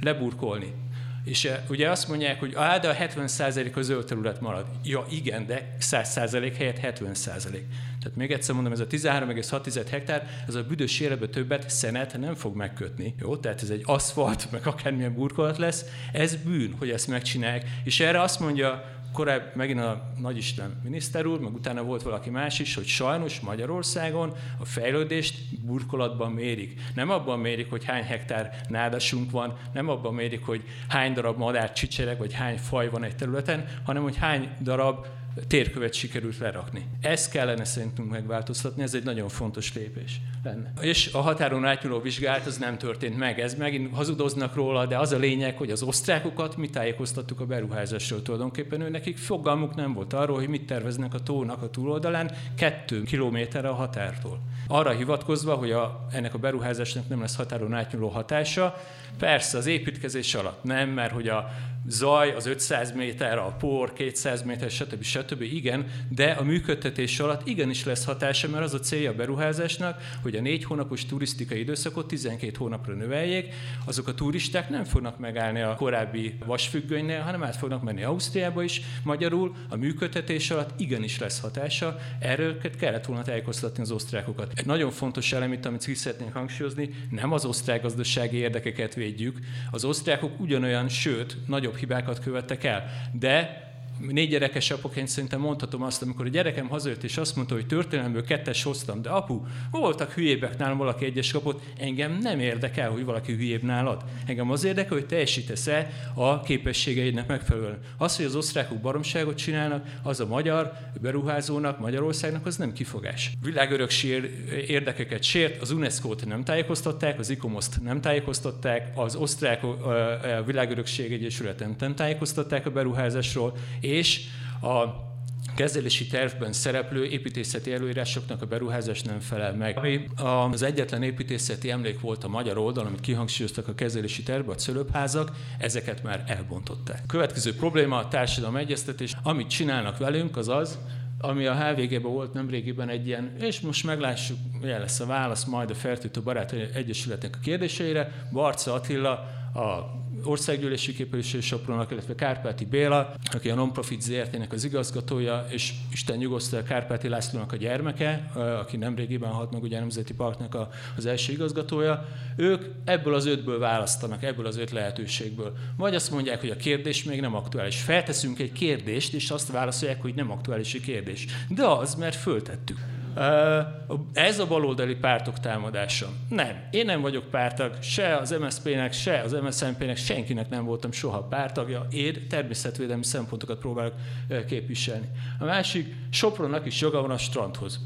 Leburkolni. És ugye azt mondják, hogy á, de a hetven százalék az zöld terület marad. Ja, igen, de száz százalék helyett hetven százalék. Tehát még egyszer mondom, ez a tizenhárom egész hat tized hektár, ez a büdös életben többet szenet nem fog megkötni. Jó, tehát ez egy aszfalt, meg akármilyen burkolat lesz. Ez bűn, hogy ezt megcsinálják. És erre azt mondja korábban megint a Nagy István miniszter úr, meg utána volt valaki más is, hogy sajnos Magyarországon a fejlődést burkolatban mérik. Nem abban mérik, hogy hány hektár nádasunk van, nem abban mérik, hogy hány darab madár csicsereg, vagy hány faj van egy területen, hanem hogy hány darab térkövet sikerült lerakni. Ezt kellene szerintünk megváltoztatni, ez egy nagyon fontos lépés lenne. És a határon átnyúló vizsgálat az nem történt meg, ez megint hazudoznak róla, de az a lényeg, hogy az osztrákokat mi tájékoztattuk a beruházásról tulajdonképpen, ő nekik fogalmuk nem volt arról, hogy mit terveznek a tónak a túloldalán, kettő kilométerre a határtól. Arra hivatkozva, hogy a, ennek a beruházásnak nem lesz határon átnyúló hatása, persze az építkezés alatt nem, mert hogy a zaj, az ötszáz méter, a por, kétszáz méter, stb. stb. Igen, de a működtetés alatt igenis lesz hatása, mert az a célja a beruházásnak, hogy a négy hónapos turisztikai időszakot tizenkét hónapra növeljék, azok a turisták nem fognak megállni a korábbi vasfüggönynél, hanem át fognak menni Ausztriába is. Magyarul a működtetés alatt igenis lesz hatása, erről kellett volna tájékoztatni az osztrákokat. Egy nagyon fontos elem itt, amit ki szeretnénk hangsúlyozni, nem az osztrák gazdasági érdekeket védjük, az osztrákok ugyanolyan, sőt, nagyobb hibákat követtek el. De négy gyerekes apuként szerintem mondhatom azt, amikor a gyerekem hazajött és azt mondta, hogy történelemből kettes hoztam, de apu, voltak hülyébbek nálam, valaki egyes kapott, engem nem érdekel, hogy valaki hülyébb nálad. Engem az érdekel, hogy teljesítesz-e a képességeidnek megfelelően. Az, hogy az osztrákok baromságot csinálnak, az a magyar beruházónak, Magyarországnak az nem kifogás. Világörökség érdekeket sért, az unescót nem tájékoztatták, az ikomoszt nem tájékoztatták, az osztrák világörökség egyesületet nem tájékoztatták a beruházásról, és a kezelési tervben szereplő építészeti előírásoknak a beruházás nem felel meg. Ami az egyetlen építészeti emlék volt a magyar oldalon, amit kihangsúlyoztak a kezelési tervben, a szülőházak, ezeket már elbontották. A következő probléma a társadalmi egyeztetés. Amit csinálnak velünk, az az, ami a há vé gé-ben volt nemrégiben egy ilyen, és most meglássuk, milyen lesz a válasz majd a Fertő-tó Barátai Egyesületnek a kérdéseire. Barca Attila, a országgyűlési képviselő Sopronnak, illetve Kárpáti Béla, aki a Nonprofit zé er té-nek az igazgatója, és Isten nyugosztalja, Kárpáti Lászlónak a gyermeke, aki nemrégiben halt meg ugye a Nemzeti Parknak az első igazgatója, ők ebből az ötből választanak, ebből az öt lehetőségből. Vagy azt mondják, hogy a kérdés még nem aktuális. Felteszünk egy kérdést, és azt válaszolják, hogy nem aktuális a kérdés. De az, mert föltettük. Ez a baloldali pártok támadása. Nem. Én nem vagyok pártag, se az em es zé pé-nek, se az em es zé en pé-nek, senkinek nem voltam soha pártagja. Én természetvédelmi szempontokat próbálok képviselni. A másik, Sopronnak is joga van a strandhoz.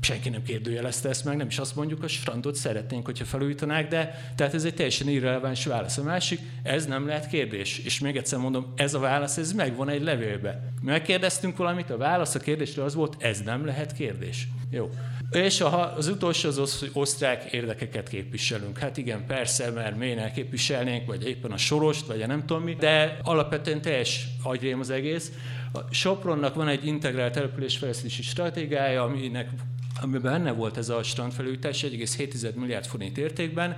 Senki nem kérdőjelezte ezt meg, nem is azt mondjuk, a strandot szeretnénk, hogyha felújítanák, de tehát ez egy teljesen irreleváns válasz. A másik, ez nem lehet kérdés. És még egyszer mondom, ez a válasz, ez megvan egy levélbe. Megkérdeztünk valamit, a válasz a kérdésre az volt, ez nem lehet kérdés. Jó. És az utolsó az, hogy osztrák érdekeket képviselünk. Hát igen, persze, mert mi ne képviselnénk, vagy éppen a Sorost, vagy a nem tudom mi, de alapvetően teljes agyrém az egész. A Sopronnak van egy integrált településfejlesztési stratégiája, aminek amiben benne volt ez a strandfelújítás egy egész hét milliárd forint értékben.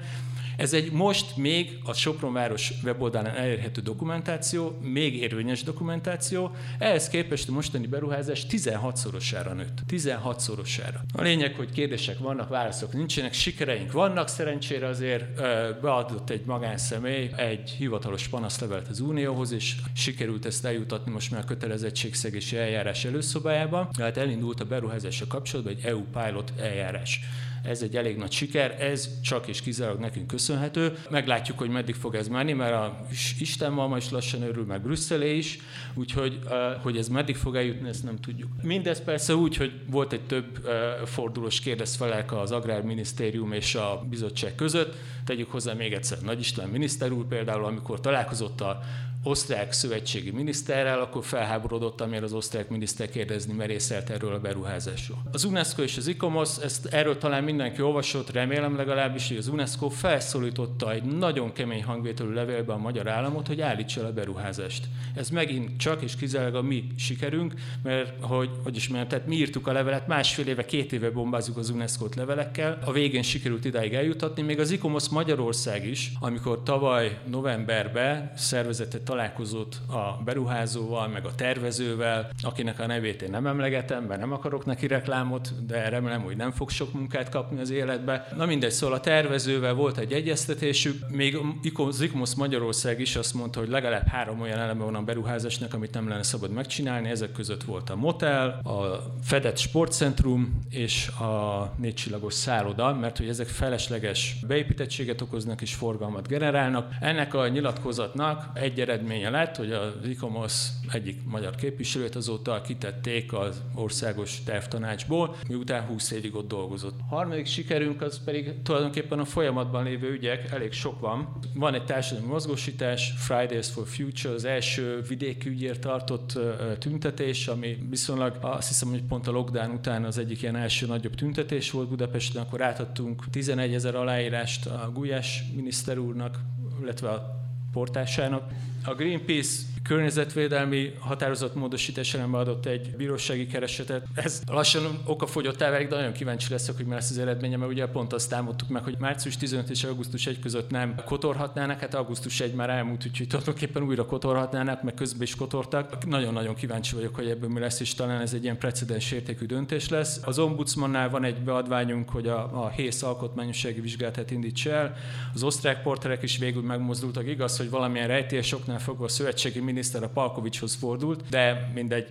Ez egy most még a Sopronváros weboldalán elérhető dokumentáció, még érvényes dokumentáció, ehhez képest a mostani beruházás tizenhatszorosára nőtt. tizenhatszorosára. A lényeg, hogy kérdések vannak, válaszok nincsenek, sikereink vannak, szerencsére azért beadott egy magánszemély egy hivatalos panaszlevelet az Unióhoz, és sikerült ezt eljutatni most már a kötelezettségszegési eljárás előszobájába. Tehát elindult a beruházással kapcsolatban egy é u pilot eljárás. Ez egy elég nagy siker, ez csak és kizárólag nekünk köszönhető. Meglátjuk, hogy meddig fog ez menni, mert a Isten ma is lassan örül, meg Brüsszelé is, úgyhogy hogy ez meddig fog eljutni, ezt nem tudjuk. Mindez persze úgy, hogy volt egy több fordulós kérdezfelelka az Agrárminisztérium és a bizottság között. Tegyük hozzá még egyszer, Nagy István miniszter úr például, amikor találkozott a osztrák szövetségi miniszterrel, akkor felháborodott, amire az osztrák miniszter kérdezni merészelt erről a beruházásról. Az UNESCO és az ICOMOS, ezt erről talán mindenki olvasott, remélem legalábbis, hogy az UNESCO felszólította egy nagyon kemény hangvételű levélben a magyar államot, hogy állítsa le a beruházást. Ez megint csak és kizárólag a mi sikerünk, mert hogy, hogy is mondjam, tehát mi írtuk a levelet, másfél éve, két éve bombázunk az unesco-t levelekkel, a végén sikerült idáig eljutatni, még az ICOMOS Magyarország is, amikor tavaly novemberben szervezett találkozott a beruházóval, meg a tervezővel, akinek a nevét én nem emlegetem, mert nem akarok neki reklámot, de remélem, hogy nem fog sok munkát kapni az életbe. Na mindegy, szóval a tervezővel volt egy egyeztetésük, még az ICOMOS Magyarország is azt mondta, hogy legalább három olyan eleme van a beruházásnak, amit nem lenne szabad megcsinálni, ezek között volt a motel, a fedett sportcentrum és a négycsillagos szálloda, mert hogy ezek felesleges beépítettséget okoznak és forgalmat generálnak. Ennek a nyilatkozatnak egy eredménye lett, hogy az ICOMOS egyik magyar képviselőt azóta kitették az országos tervtanácsból, miután húsz évig ott dolgozott. A harmadik sikerünk az pedig tulajdonképpen a folyamatban lévő ügyek, elég sok van. Van egy társadalmi mozgósítás, Fridays for Future, az első vidéki ügyért tartott tüntetés, ami viszonylag azt hiszem, hogy pont a lockdown után az egyik ilyen első nagyobb tüntetés volt Budapesten, akkor átadtunk tizenegy ezer aláírást a Gulyás miniszter úrnak, illetve a portásának. A Greenpeace környezetvédelmi határozatmódosítására adott egy bírósági keresetet. Ez lassan okafogyottá válik, de nagyon kíváncsi leszek, hogy mi lesz az eredménye, mert ugye pont azt támadtuk meg, hogy március tizenöt és augusztus egy között nem kotorhatnának, hát augusztus egy már elmúlt, úgyhogy tulajdonképpen újra kotorhatnának, meg közben is kotortak. Nagyon-nagyon kíváncsi vagyok, hogy ebből mi lesz, és talán ez egy ilyen precedens értékű döntés lesz. Az ombudsmannál van egy beadványunk, hogy a, a Hész alkotmányossági vizsgálatát indíts el. Az osztrák porterek is végül megmozdultak, igaz, hogy valamilyen rejtélyes oknál fogva a szövetségi miniszter a Palkovicshoz fordult, de mindegy,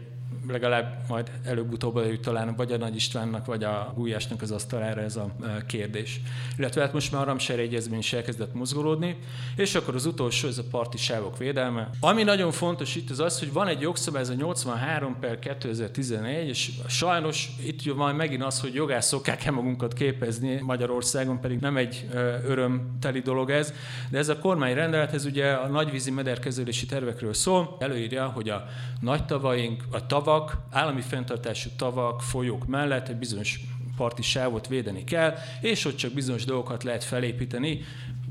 legalább majd előbb-utóbb eljut talán vagy a Nagy Istvánnak, vagy a Gulyásnak az asztalára ez a kérdés. Illetve hát most már a Ramsar egyezmény is elkezdett mozgolódni, és akkor az utolsó, ez a parti sávok védelme. Ami nagyon fontos itt az az, hogy van egy jogszabály, ez a nyolcvanhárom per kétezer-tizenegy, és sajnos itt van megint az, hogy jogászokká kell magunkat képezni Magyarországon, pedig nem egy örömteli dolog ez, de ez a kormányrendelet, ez ugye a nagyvízi mederkezelési tervekről szól, előírja, hogy a nagy tavaink, a tavak, tavak, állami fenntartású tavak, folyók mellett egy bizonyos parti sávot védeni kell, és ott csak bizonyos dolgokat lehet felépíteni,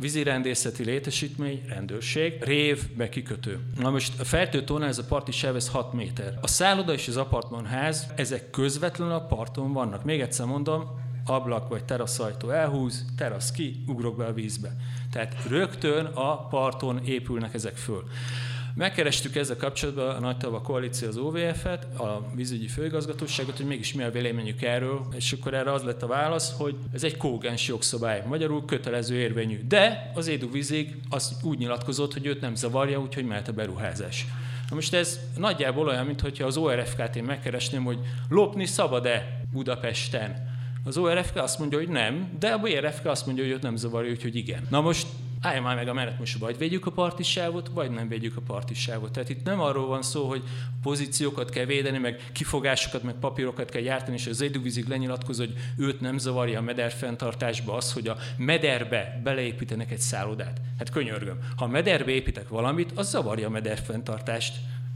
vízirendészeti létesítmény, rendőrség, rév, meg kikötő. Na most a Fertő-tónál ez a parti sáv, ez hat méter. A szálloda és az apartmanház, ezek közvetlenül a parton vannak. Még egyszer mondom, ablak vagy teraszajtó elhúz, terasz ki, ugrok be a vízbe. Tehát rögtön a parton épülnek ezek föl. Megkerestük ezzel kapcsolatban a Nagy Tavak Koalíció, az o vé ef-et, a vízügyi főigazgatóságot, hogy mégis mi a véleményük erről, és akkor erre az lett a válasz, hogy ez egy kógens jogszabály, magyarul kötelező érvényű. De az édugvízig azt úgy nyilatkozott, hogy őt nem zavarja, úgyhogy mehet a beruházás. Na most ez nagyjából olyan, mintha az o er ef ká-t én megkeresném, hogy lopni szabad-e Budapesten. Az o er ef ká azt mondja, hogy nem, de a o er ef ká azt mondja, hogy őt nem zavarja, úgyhogy igen. Na most állj már meg a mellett, most vagy védjük a partisávot, vagy nem védjük a partisávot. Tehát itt nem arról van szó, hogy pozíciókat kell védeni, meg kifogásokat, meg papírokat kell jártani, és az édugvízig lenyilatkozó, hogy őt nem zavarja a meder fenntartásba az, hogy a mederbe beleépítenek egy szállodát. Hát könyörgöm, ha a mederbe építek valamit, az zavarja a meder fenntartást.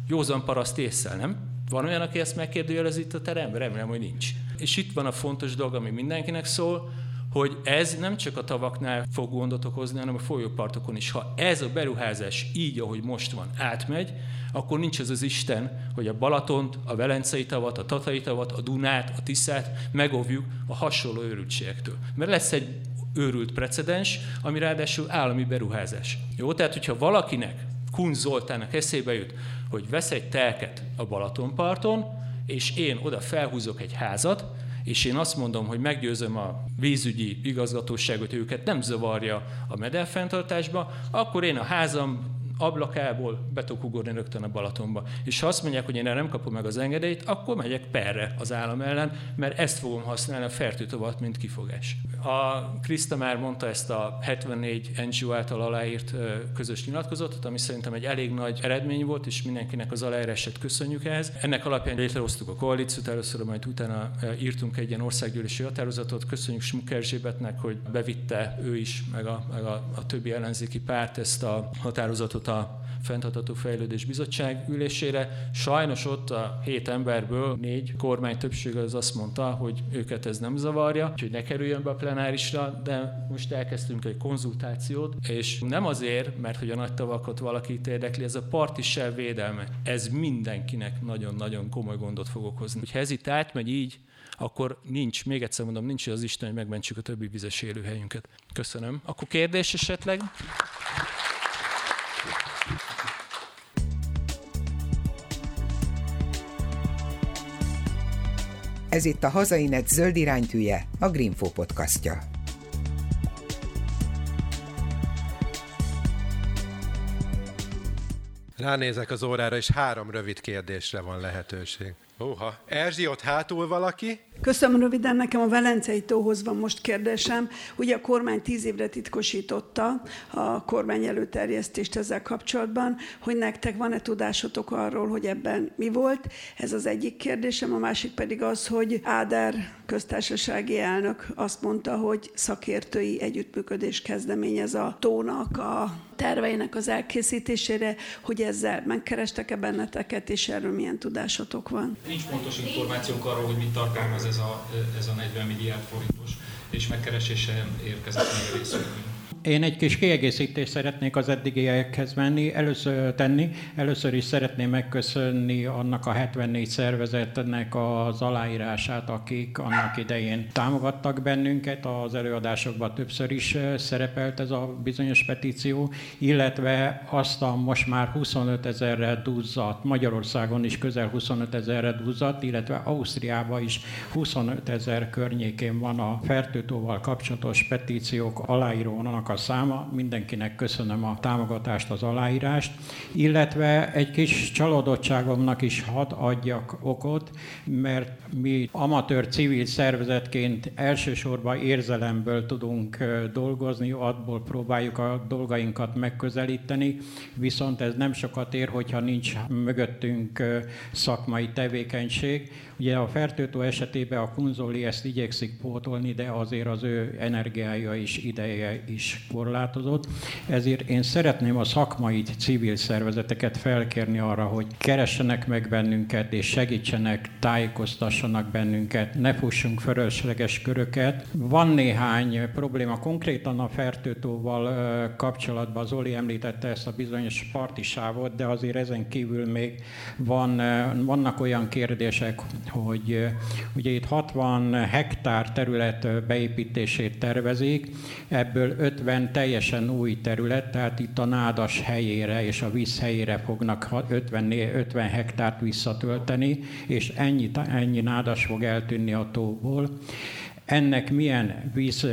Józan paraszt ésszel, nem? Van olyan, aki ezt megkérdőjelez itt a teremben? Remélem, hogy nincs. És itt van a fontos dolog, ami mindenkinek szól, hogy ez nem csak a tavaknál fog gondot okozni, hanem a folyópartokon is. Ha ez a beruházás így, ahogy most van, átmegy, akkor nincs az az Isten, hogy a Balatont, a Velencei tavat, a Tatai tavat, a Dunát, a Tiszát megóvjuk a hasonló őrültségektől. Mert lesz egy őrült precedens, ami ráadásul állami beruházás. Jó, tehát hogyha valakinek, Kun Zoltánnak eszébe jut, hogy vesz egy telket a Balatonparton, és én oda felhúzok egy házat, és én azt mondom, hogy meggyőzöm a vízügyi igazgatóságot, őket nem zavarja a medell fenntartásba, akkor én a házam ablakából be tudok ugorni rögtön a Balatonba. És ha azt mondják, hogy én erre nem kapom meg az engedélyt, akkor megyek perre az állam ellen, mert ezt fogom használni a fertőtavat, mint kifogás. A Kriszta már mondta ezt a hetvennégy en gé o által aláírt közös nyilatkozatot, ami szerintem egy elég nagy eredmény volt, és mindenkinek az aláírását köszönjük ehhez. Ennek alapján létrehoztuk a koalíciót, először majd utána írtunk egy ilyen országgyűlési határozatot, köszönjük Smuk Erzsébetnek, hogy bevitte ő is, meg a, meg a, a többi ellenzéki párt ezt a határozatot a Fenntartó Fejlődés Bizottság ülésére. Sajnos ott a hét emberből négy kormány többség az azt mondta, hogy őket ez nem zavarja, úgyhogy ne kerüljön be a plenárisra, de most elkezdtünk egy konzultációt, és nem azért, mert hogy a nagy tavakot valakit érdekli, ez a partisáv védelme. Ez mindenkinek nagyon-nagyon komoly gondot fog okozni. Ha ez itt átmegy így, akkor nincs, még egyszer mondom, nincs az Isten, hogy megmentsük a többi vizes élőhelyünket. Köszönöm. Akkor kérdés esetleg? Ez itt a Hazainet zöld iránytűje, a GreenFo podcastja. Ránézek az órára, és három rövid kérdésre van lehetőség. Húha! Erzsi, ott hátul valaki? Köszönöm röviden, nekem a Velencei tóhoz van most kérdésem. Ugye a kormány tíz évre titkosította a kormány előterjesztést ezzel kapcsolatban, hogy nektek van-e tudásotok arról, hogy ebben mi volt? Ez az egyik kérdésem, a másik pedig az, hogy Áder köztársasági elnök azt mondta, hogy szakértői együttműködés kezdeményez a tónak a terveinek az elkészítésére, hogy ezzel megkerestek-e benneteket, és erről milyen tudásotok van? Nincs pontos információk arról, hogy mit tartalmaz ez a, ez a negyven milliárd forintos, és megkeresésen érkezett meg a részünkön. Én egy kis kiegészítést szeretnék az eddigiekhez menni, először tenni. Először is szeretném megköszönni annak a hetvennégy szervezetnek az aláírását, akik annak idején támogattak bennünket. Az előadásokban többször is szerepelt ez a bizonyos petíció, illetve azt a most már huszonöt ezerre duzzadt, Magyarországon is közel huszonöt ezerre duzzadt, illetve Ausztriában is huszonöt ezer környékén van a Fertő-tóval kapcsolatos petíciók aláírónak a száma. Mindenkinek köszönöm a támogatást, az aláírást, illetve egy kis csalódottságomnak is hadd adjak okot, mert mi amatőr civil szervezetként elsősorban érzelemből tudunk dolgozni, abból próbáljuk a dolgainkat megközelíteni, viszont ez nem sokat ér, hogyha nincs mögöttünk szakmai tevékenység. Ugye a Fertő-tó esetében a Kunzoli ezt igyekszik pótolni, de azért az ő energiája és ideje is is korlátozott, ezért én szeretném a szakmai civil szervezeteket felkérni arra, hogy keressenek meg bennünket, és segítsenek, tájékoztassanak bennünket, ne fussunk fölösleges köröket. Van néhány probléma, konkrétan a Fertő-tóval kapcsolatban, Zoli említette ezt a bizonyos partisávot, de azért ezen kívül még van, vannak olyan kérdések, hogy ugye itt hatvan hektár terület beépítését tervezik, ebből ötven teljesen új terület, tehát itt a nádas helyére és a víz helyére fognak ötven, ötven hektárt visszatölteni, és ennyi, ennyi nádas fog eltűnni a tóból. Ennek milyen, víz,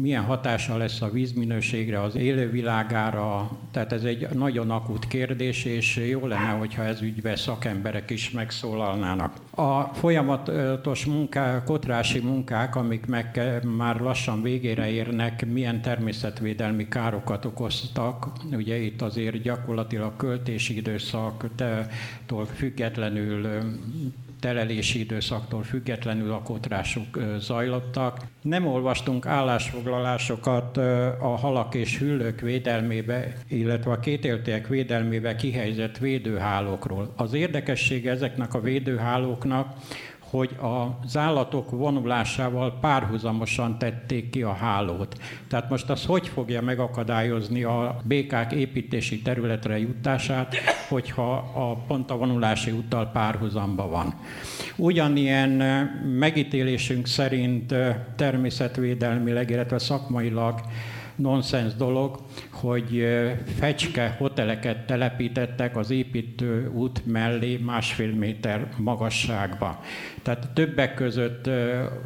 milyen hatása lesz a vízminőségre, az élővilágára, tehát ez egy nagyon akut kérdés, és jó lenne, hogyha ez ügyben szakemberek is megszólalnának. A folyamatos munkák, kotrási munkák, amik meg már lassan végére érnek, milyen természetvédelmi károkat okoztak. Ugye itt azért gyakorlatilag költési időszaktól függetlenül, telelési időszaktól függetlenül a kotrások zajlottak. Nem olvastunk állásfoglalásokat a halak és hüllők védelmébe, illetve a kétéltőek védelmébe kihelyezett védőhálókról. Az érdekessége ezeknek a védőhálóknak, hogy az állatok vonulásával párhuzamosan tették ki a hálót. Tehát most az hogy fogja megakadályozni a békák építési területre jutását, hogyha a pont a vonulási úttal párhuzamban van. Ugyanilyen megítélésünk szerint természetvédelmileg, illetve szakmailag nonsens dolog, hogy fecske hoteleket telepítettek az építő út mellé másfél méter magasságba. Tehát többek között,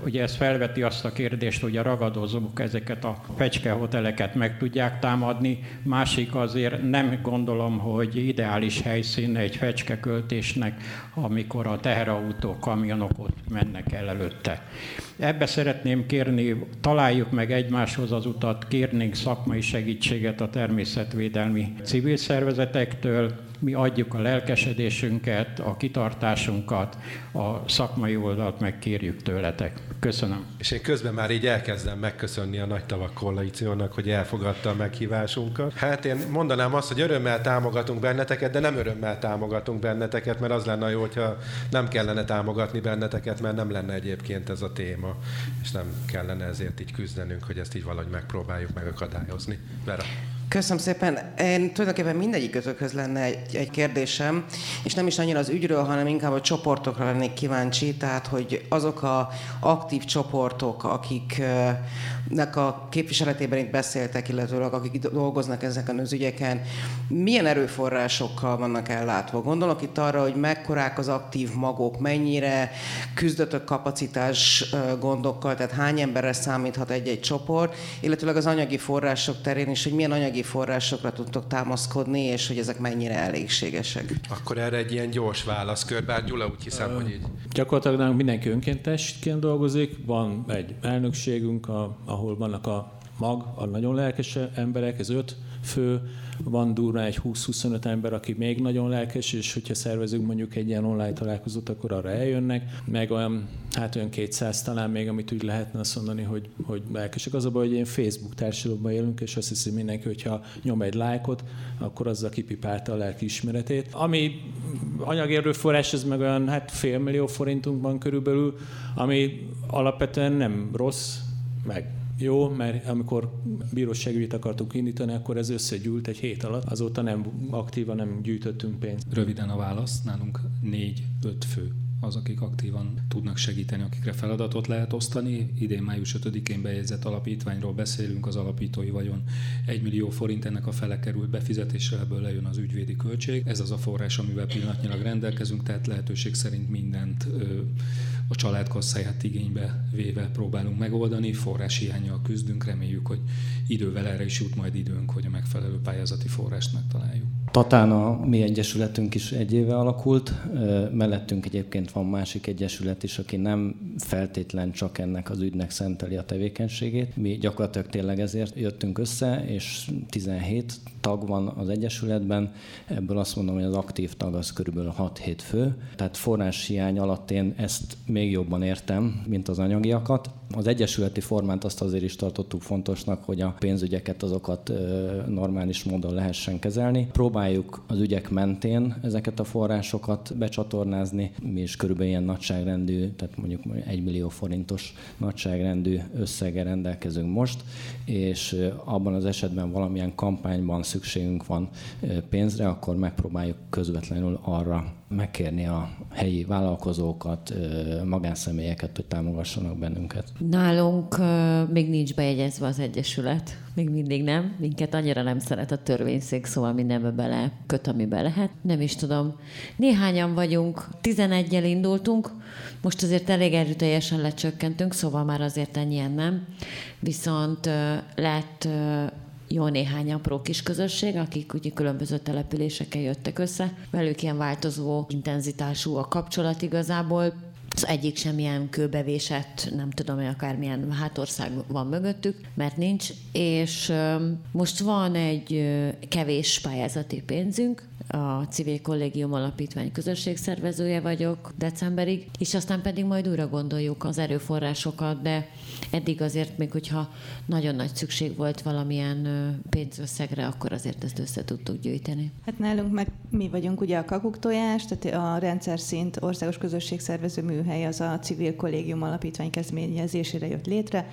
ugye ez felveti azt a kérdést, hogy a ragadozók ezeket a fecske hoteleket meg tudják támadni, másik azért nem gondolom, hogy ideális helyszín egy fecskeköltésnek, amikor a teherautók, kamionok ott mennek el előtte. Ebbe szeretném kérni, találjuk meg egymáshoz az utat, kérnénk szakmai segítséget a természetvédelmi civil szervezetektől, mi adjuk a lelkesedésünket, a kitartásunkat, a szakmai oldalt megkérjük tőletek. Köszönöm. És én közben már így elkezdem megköszönni a Nagy Tavak Koalíciónak, hogy elfogadta a meghívásunkat. Hát én mondanám azt, hogy örömmel támogatunk benneteket, de nem örömmel támogatunk benneteket, mert az lenne jó, hogyha nem kellene támogatni benneteket, mert nem lenne egyébként ez a téma, és nem kellene ezért így küzdenünk, hogy ezt így valahogy megpróbáljuk megakadályozni. Vera. Köszönöm szépen. Én tulajdonképpen mindegyikőtökhöz lenne egy, egy kérdésem, és nem is annyira az ügyről, hanem inkább a csoportokra lennék kíváncsi, tehát hogy azok az aktív csoportok, akiknek a képviseletében itt beszéltek, illetőleg akik dolgoznak ezeken az ügyeken, milyen erőforrásokkal vannak ellátva? Gondolok itt arra, hogy mekkorák az aktív magok, mennyire küzdötök kapacitás gondokkal, tehát hány emberre számíthat egy-egy csoport, illetőleg az anyagi források terén is, hogy milyen anyagi forrásokra tudtok támaszkodni, és hogy ezek mennyire elégségesek. Akkor erre egy ilyen gyors válaszkör, bár Gyula úgy hiszem, hogy így. Gyakorlatilag nálunk mindenki önkéntesként dolgozik, van egy elnökségünk, ahol vannak a mag, a nagyon lelkes emberek, ez öt fő, van durva egy húsz-huszonöt ember, aki még nagyon lelkes, és hogyha szervezünk mondjuk egy ilyen online találkozót, akkor arra eljönnek, meg olyan, hát olyan kétszáz talán még, amit úgy lehetne azt mondani, hogy, hogy lelkesek. Az a baj, hogy ilyen Facebook társadalomban élünk, és azt hiszi mindenki, hogyha nyom egy lájkot, akkor azzal kipipálta a lelki ismeretét. Ami anyagérőforrás, ez meg olyan hát fél millió forintunkban körülbelül, ami alapvetően nem rossz, meg jó, mert amikor bíróságügyet akartunk indítani, akkor ez összegyűlt egy hét alatt. Azóta nem aktívan nem gyűjtöttünk pénzt. Röviden a válasz, nálunk négy-öt fő az, akik aktívan tudnak segíteni, akikre feladatot lehet osztani. Idén május ötödikén bejegyzett alapítványról beszélünk, az alapítói vagyon egy millió forint, ennek a fele került befizetésre, ebből lejön az ügyvédi költség. Ez az a forrás, amivel pillanatnyilag rendelkezünk, tehát lehetőség szerint mindent ö, a család kasszáját igénybe véve próbálunk megoldani, forráshiánnyal küzdünk, reméljük, hogy idővel erre is jut majd időnk, hogy a megfelelő pályázati forrást megtaláljuk. Tatán a mi egyesületünk is egy éve alakult, mellettünk egyébként van másik egyesület is, aki nem feltétlen csak ennek az ügynek szenteli a tevékenységét. Mi gyakorlatilag tényleg ezért jöttünk össze, és tizenhét tag van az egyesületben, ebből azt mondom, hogy az aktív tag az körülbelül hat-hét fő, tehát forráshiány alatt én ezt még jobban értem, mint az anyagiakat. Az egyesületi formát azt azért is tartottuk fontosnak, hogy a pénzügyeket azokat normális módon lehessen kezelni. Próbáljuk az ügyek mentén ezeket a forrásokat becsatornázni. Mi is körülbelül ilyen nagyságrendű, tehát mondjuk egy millió forintos nagyságrendű összeggel rendelkezünk most, és abban az esetben valamilyen kampányban szükségünk van pénzre, akkor megpróbáljuk közvetlenül arra megkérni a helyi vállalkozókat, magánszemélyeket, hogy támogassanak bennünket. Nálunk még nincs bejegyezve az egyesület, még mindig nem. Minket annyira nem szeret a törvényszék, szóval mindenbe bele köt, amibe lehet. Nem is tudom. Néhányan vagyunk, tizeneggyel indultunk, most azért elég erőteljesen lecsökkentünk, szóval már azért ennyien nem. Viszont lett jó néhány apró kis közösség, akik úgy különböző településeken jöttek össze. Velük ilyen változó intenzitású a kapcsolat igazából. Az egyik sem ilyen kőbevésett, nem tudom, hogy akármilyen hátország van mögöttük, mert nincs. És most van egy kevés pályázati pénzünk, a Civil Kollégium Alapítvány közösségszervezője vagyok decemberig, és aztán pedig majd újra gondoljuk az erőforrásokat, de eddig azért még, hogyha nagyon nagy szükség volt valamilyen pénzösszegre, akkor azért ezt össze tudtuk gyűjteni. Hát nálunk meg mi vagyunk ugye a kakuktojás, tehát a rendszer szint országos közösségszervező műhely az a Civil Kollégium Alapítvány kezdeményezésére jött létre.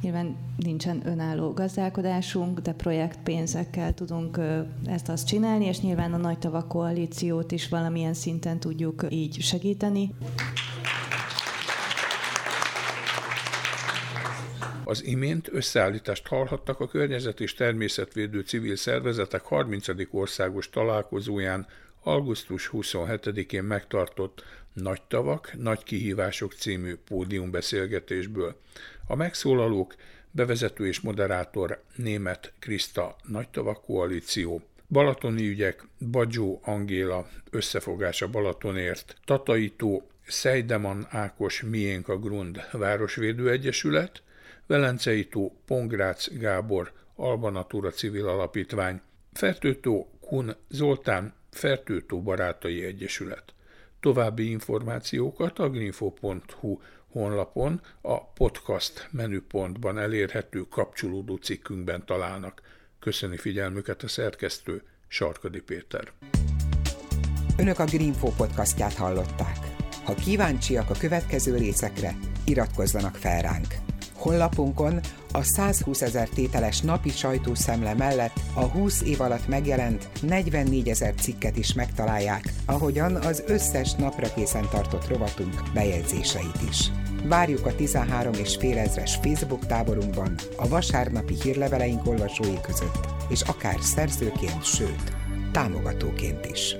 Nyilván nincsen önálló gazdálkodásunk, de projektpénzekkel tudunk ezt-azt csinálni, és nyilván a Nagy Tavak Koalíciót is valamilyen szinten tudjuk így segíteni. Az imént összeállítást hallhattak a környezet és természetvédő civil szervezetek harmincadik országos találkozóján augusztus huszonhetedikén megtartott Nagy Tavak, Nagy Kihívások című pódiumbeszélgetésből. A megszólalók bevezető és moderátor Németh Kriszta, Nagy Tavak Koalíció, balatoni ügyek, Bajó Angéla, Összefogás a Balatonért, Tataitó, Seidemann Ákos, Miénk a Grund Városvédő Egyesület, Velencei-tó, Pongrácz Gábor, Alba Natura Civil Alapítvány, Fertő-tó, Kun Zoltán, Fertő-tó Barátai Egyesület. További információkat a greenfo pont hu honlapon a podcast menüpontban elérhető kapcsolódó cikkünkben találnak. Köszöni figyelmüket a szerkesztő, Sarkadi Péter. Önök a GreenFo podcastját hallották. Ha kíváncsiak a következő részekre, iratkozzanak fel ránk. Honlapunkon a százhúszezer tételes napi sajtószemle mellett a húsz év alatt megjelent negyvennégyezer cikket is megtalálják, ahogyan az összes napra készen tartott rovatunk bejegyzéseit is. Várjuk a tizenhárom és fél ezres Facebook táborunkban, a vasárnapi hírleveleink olvasói között, és akár szerzőként, sőt, támogatóként is.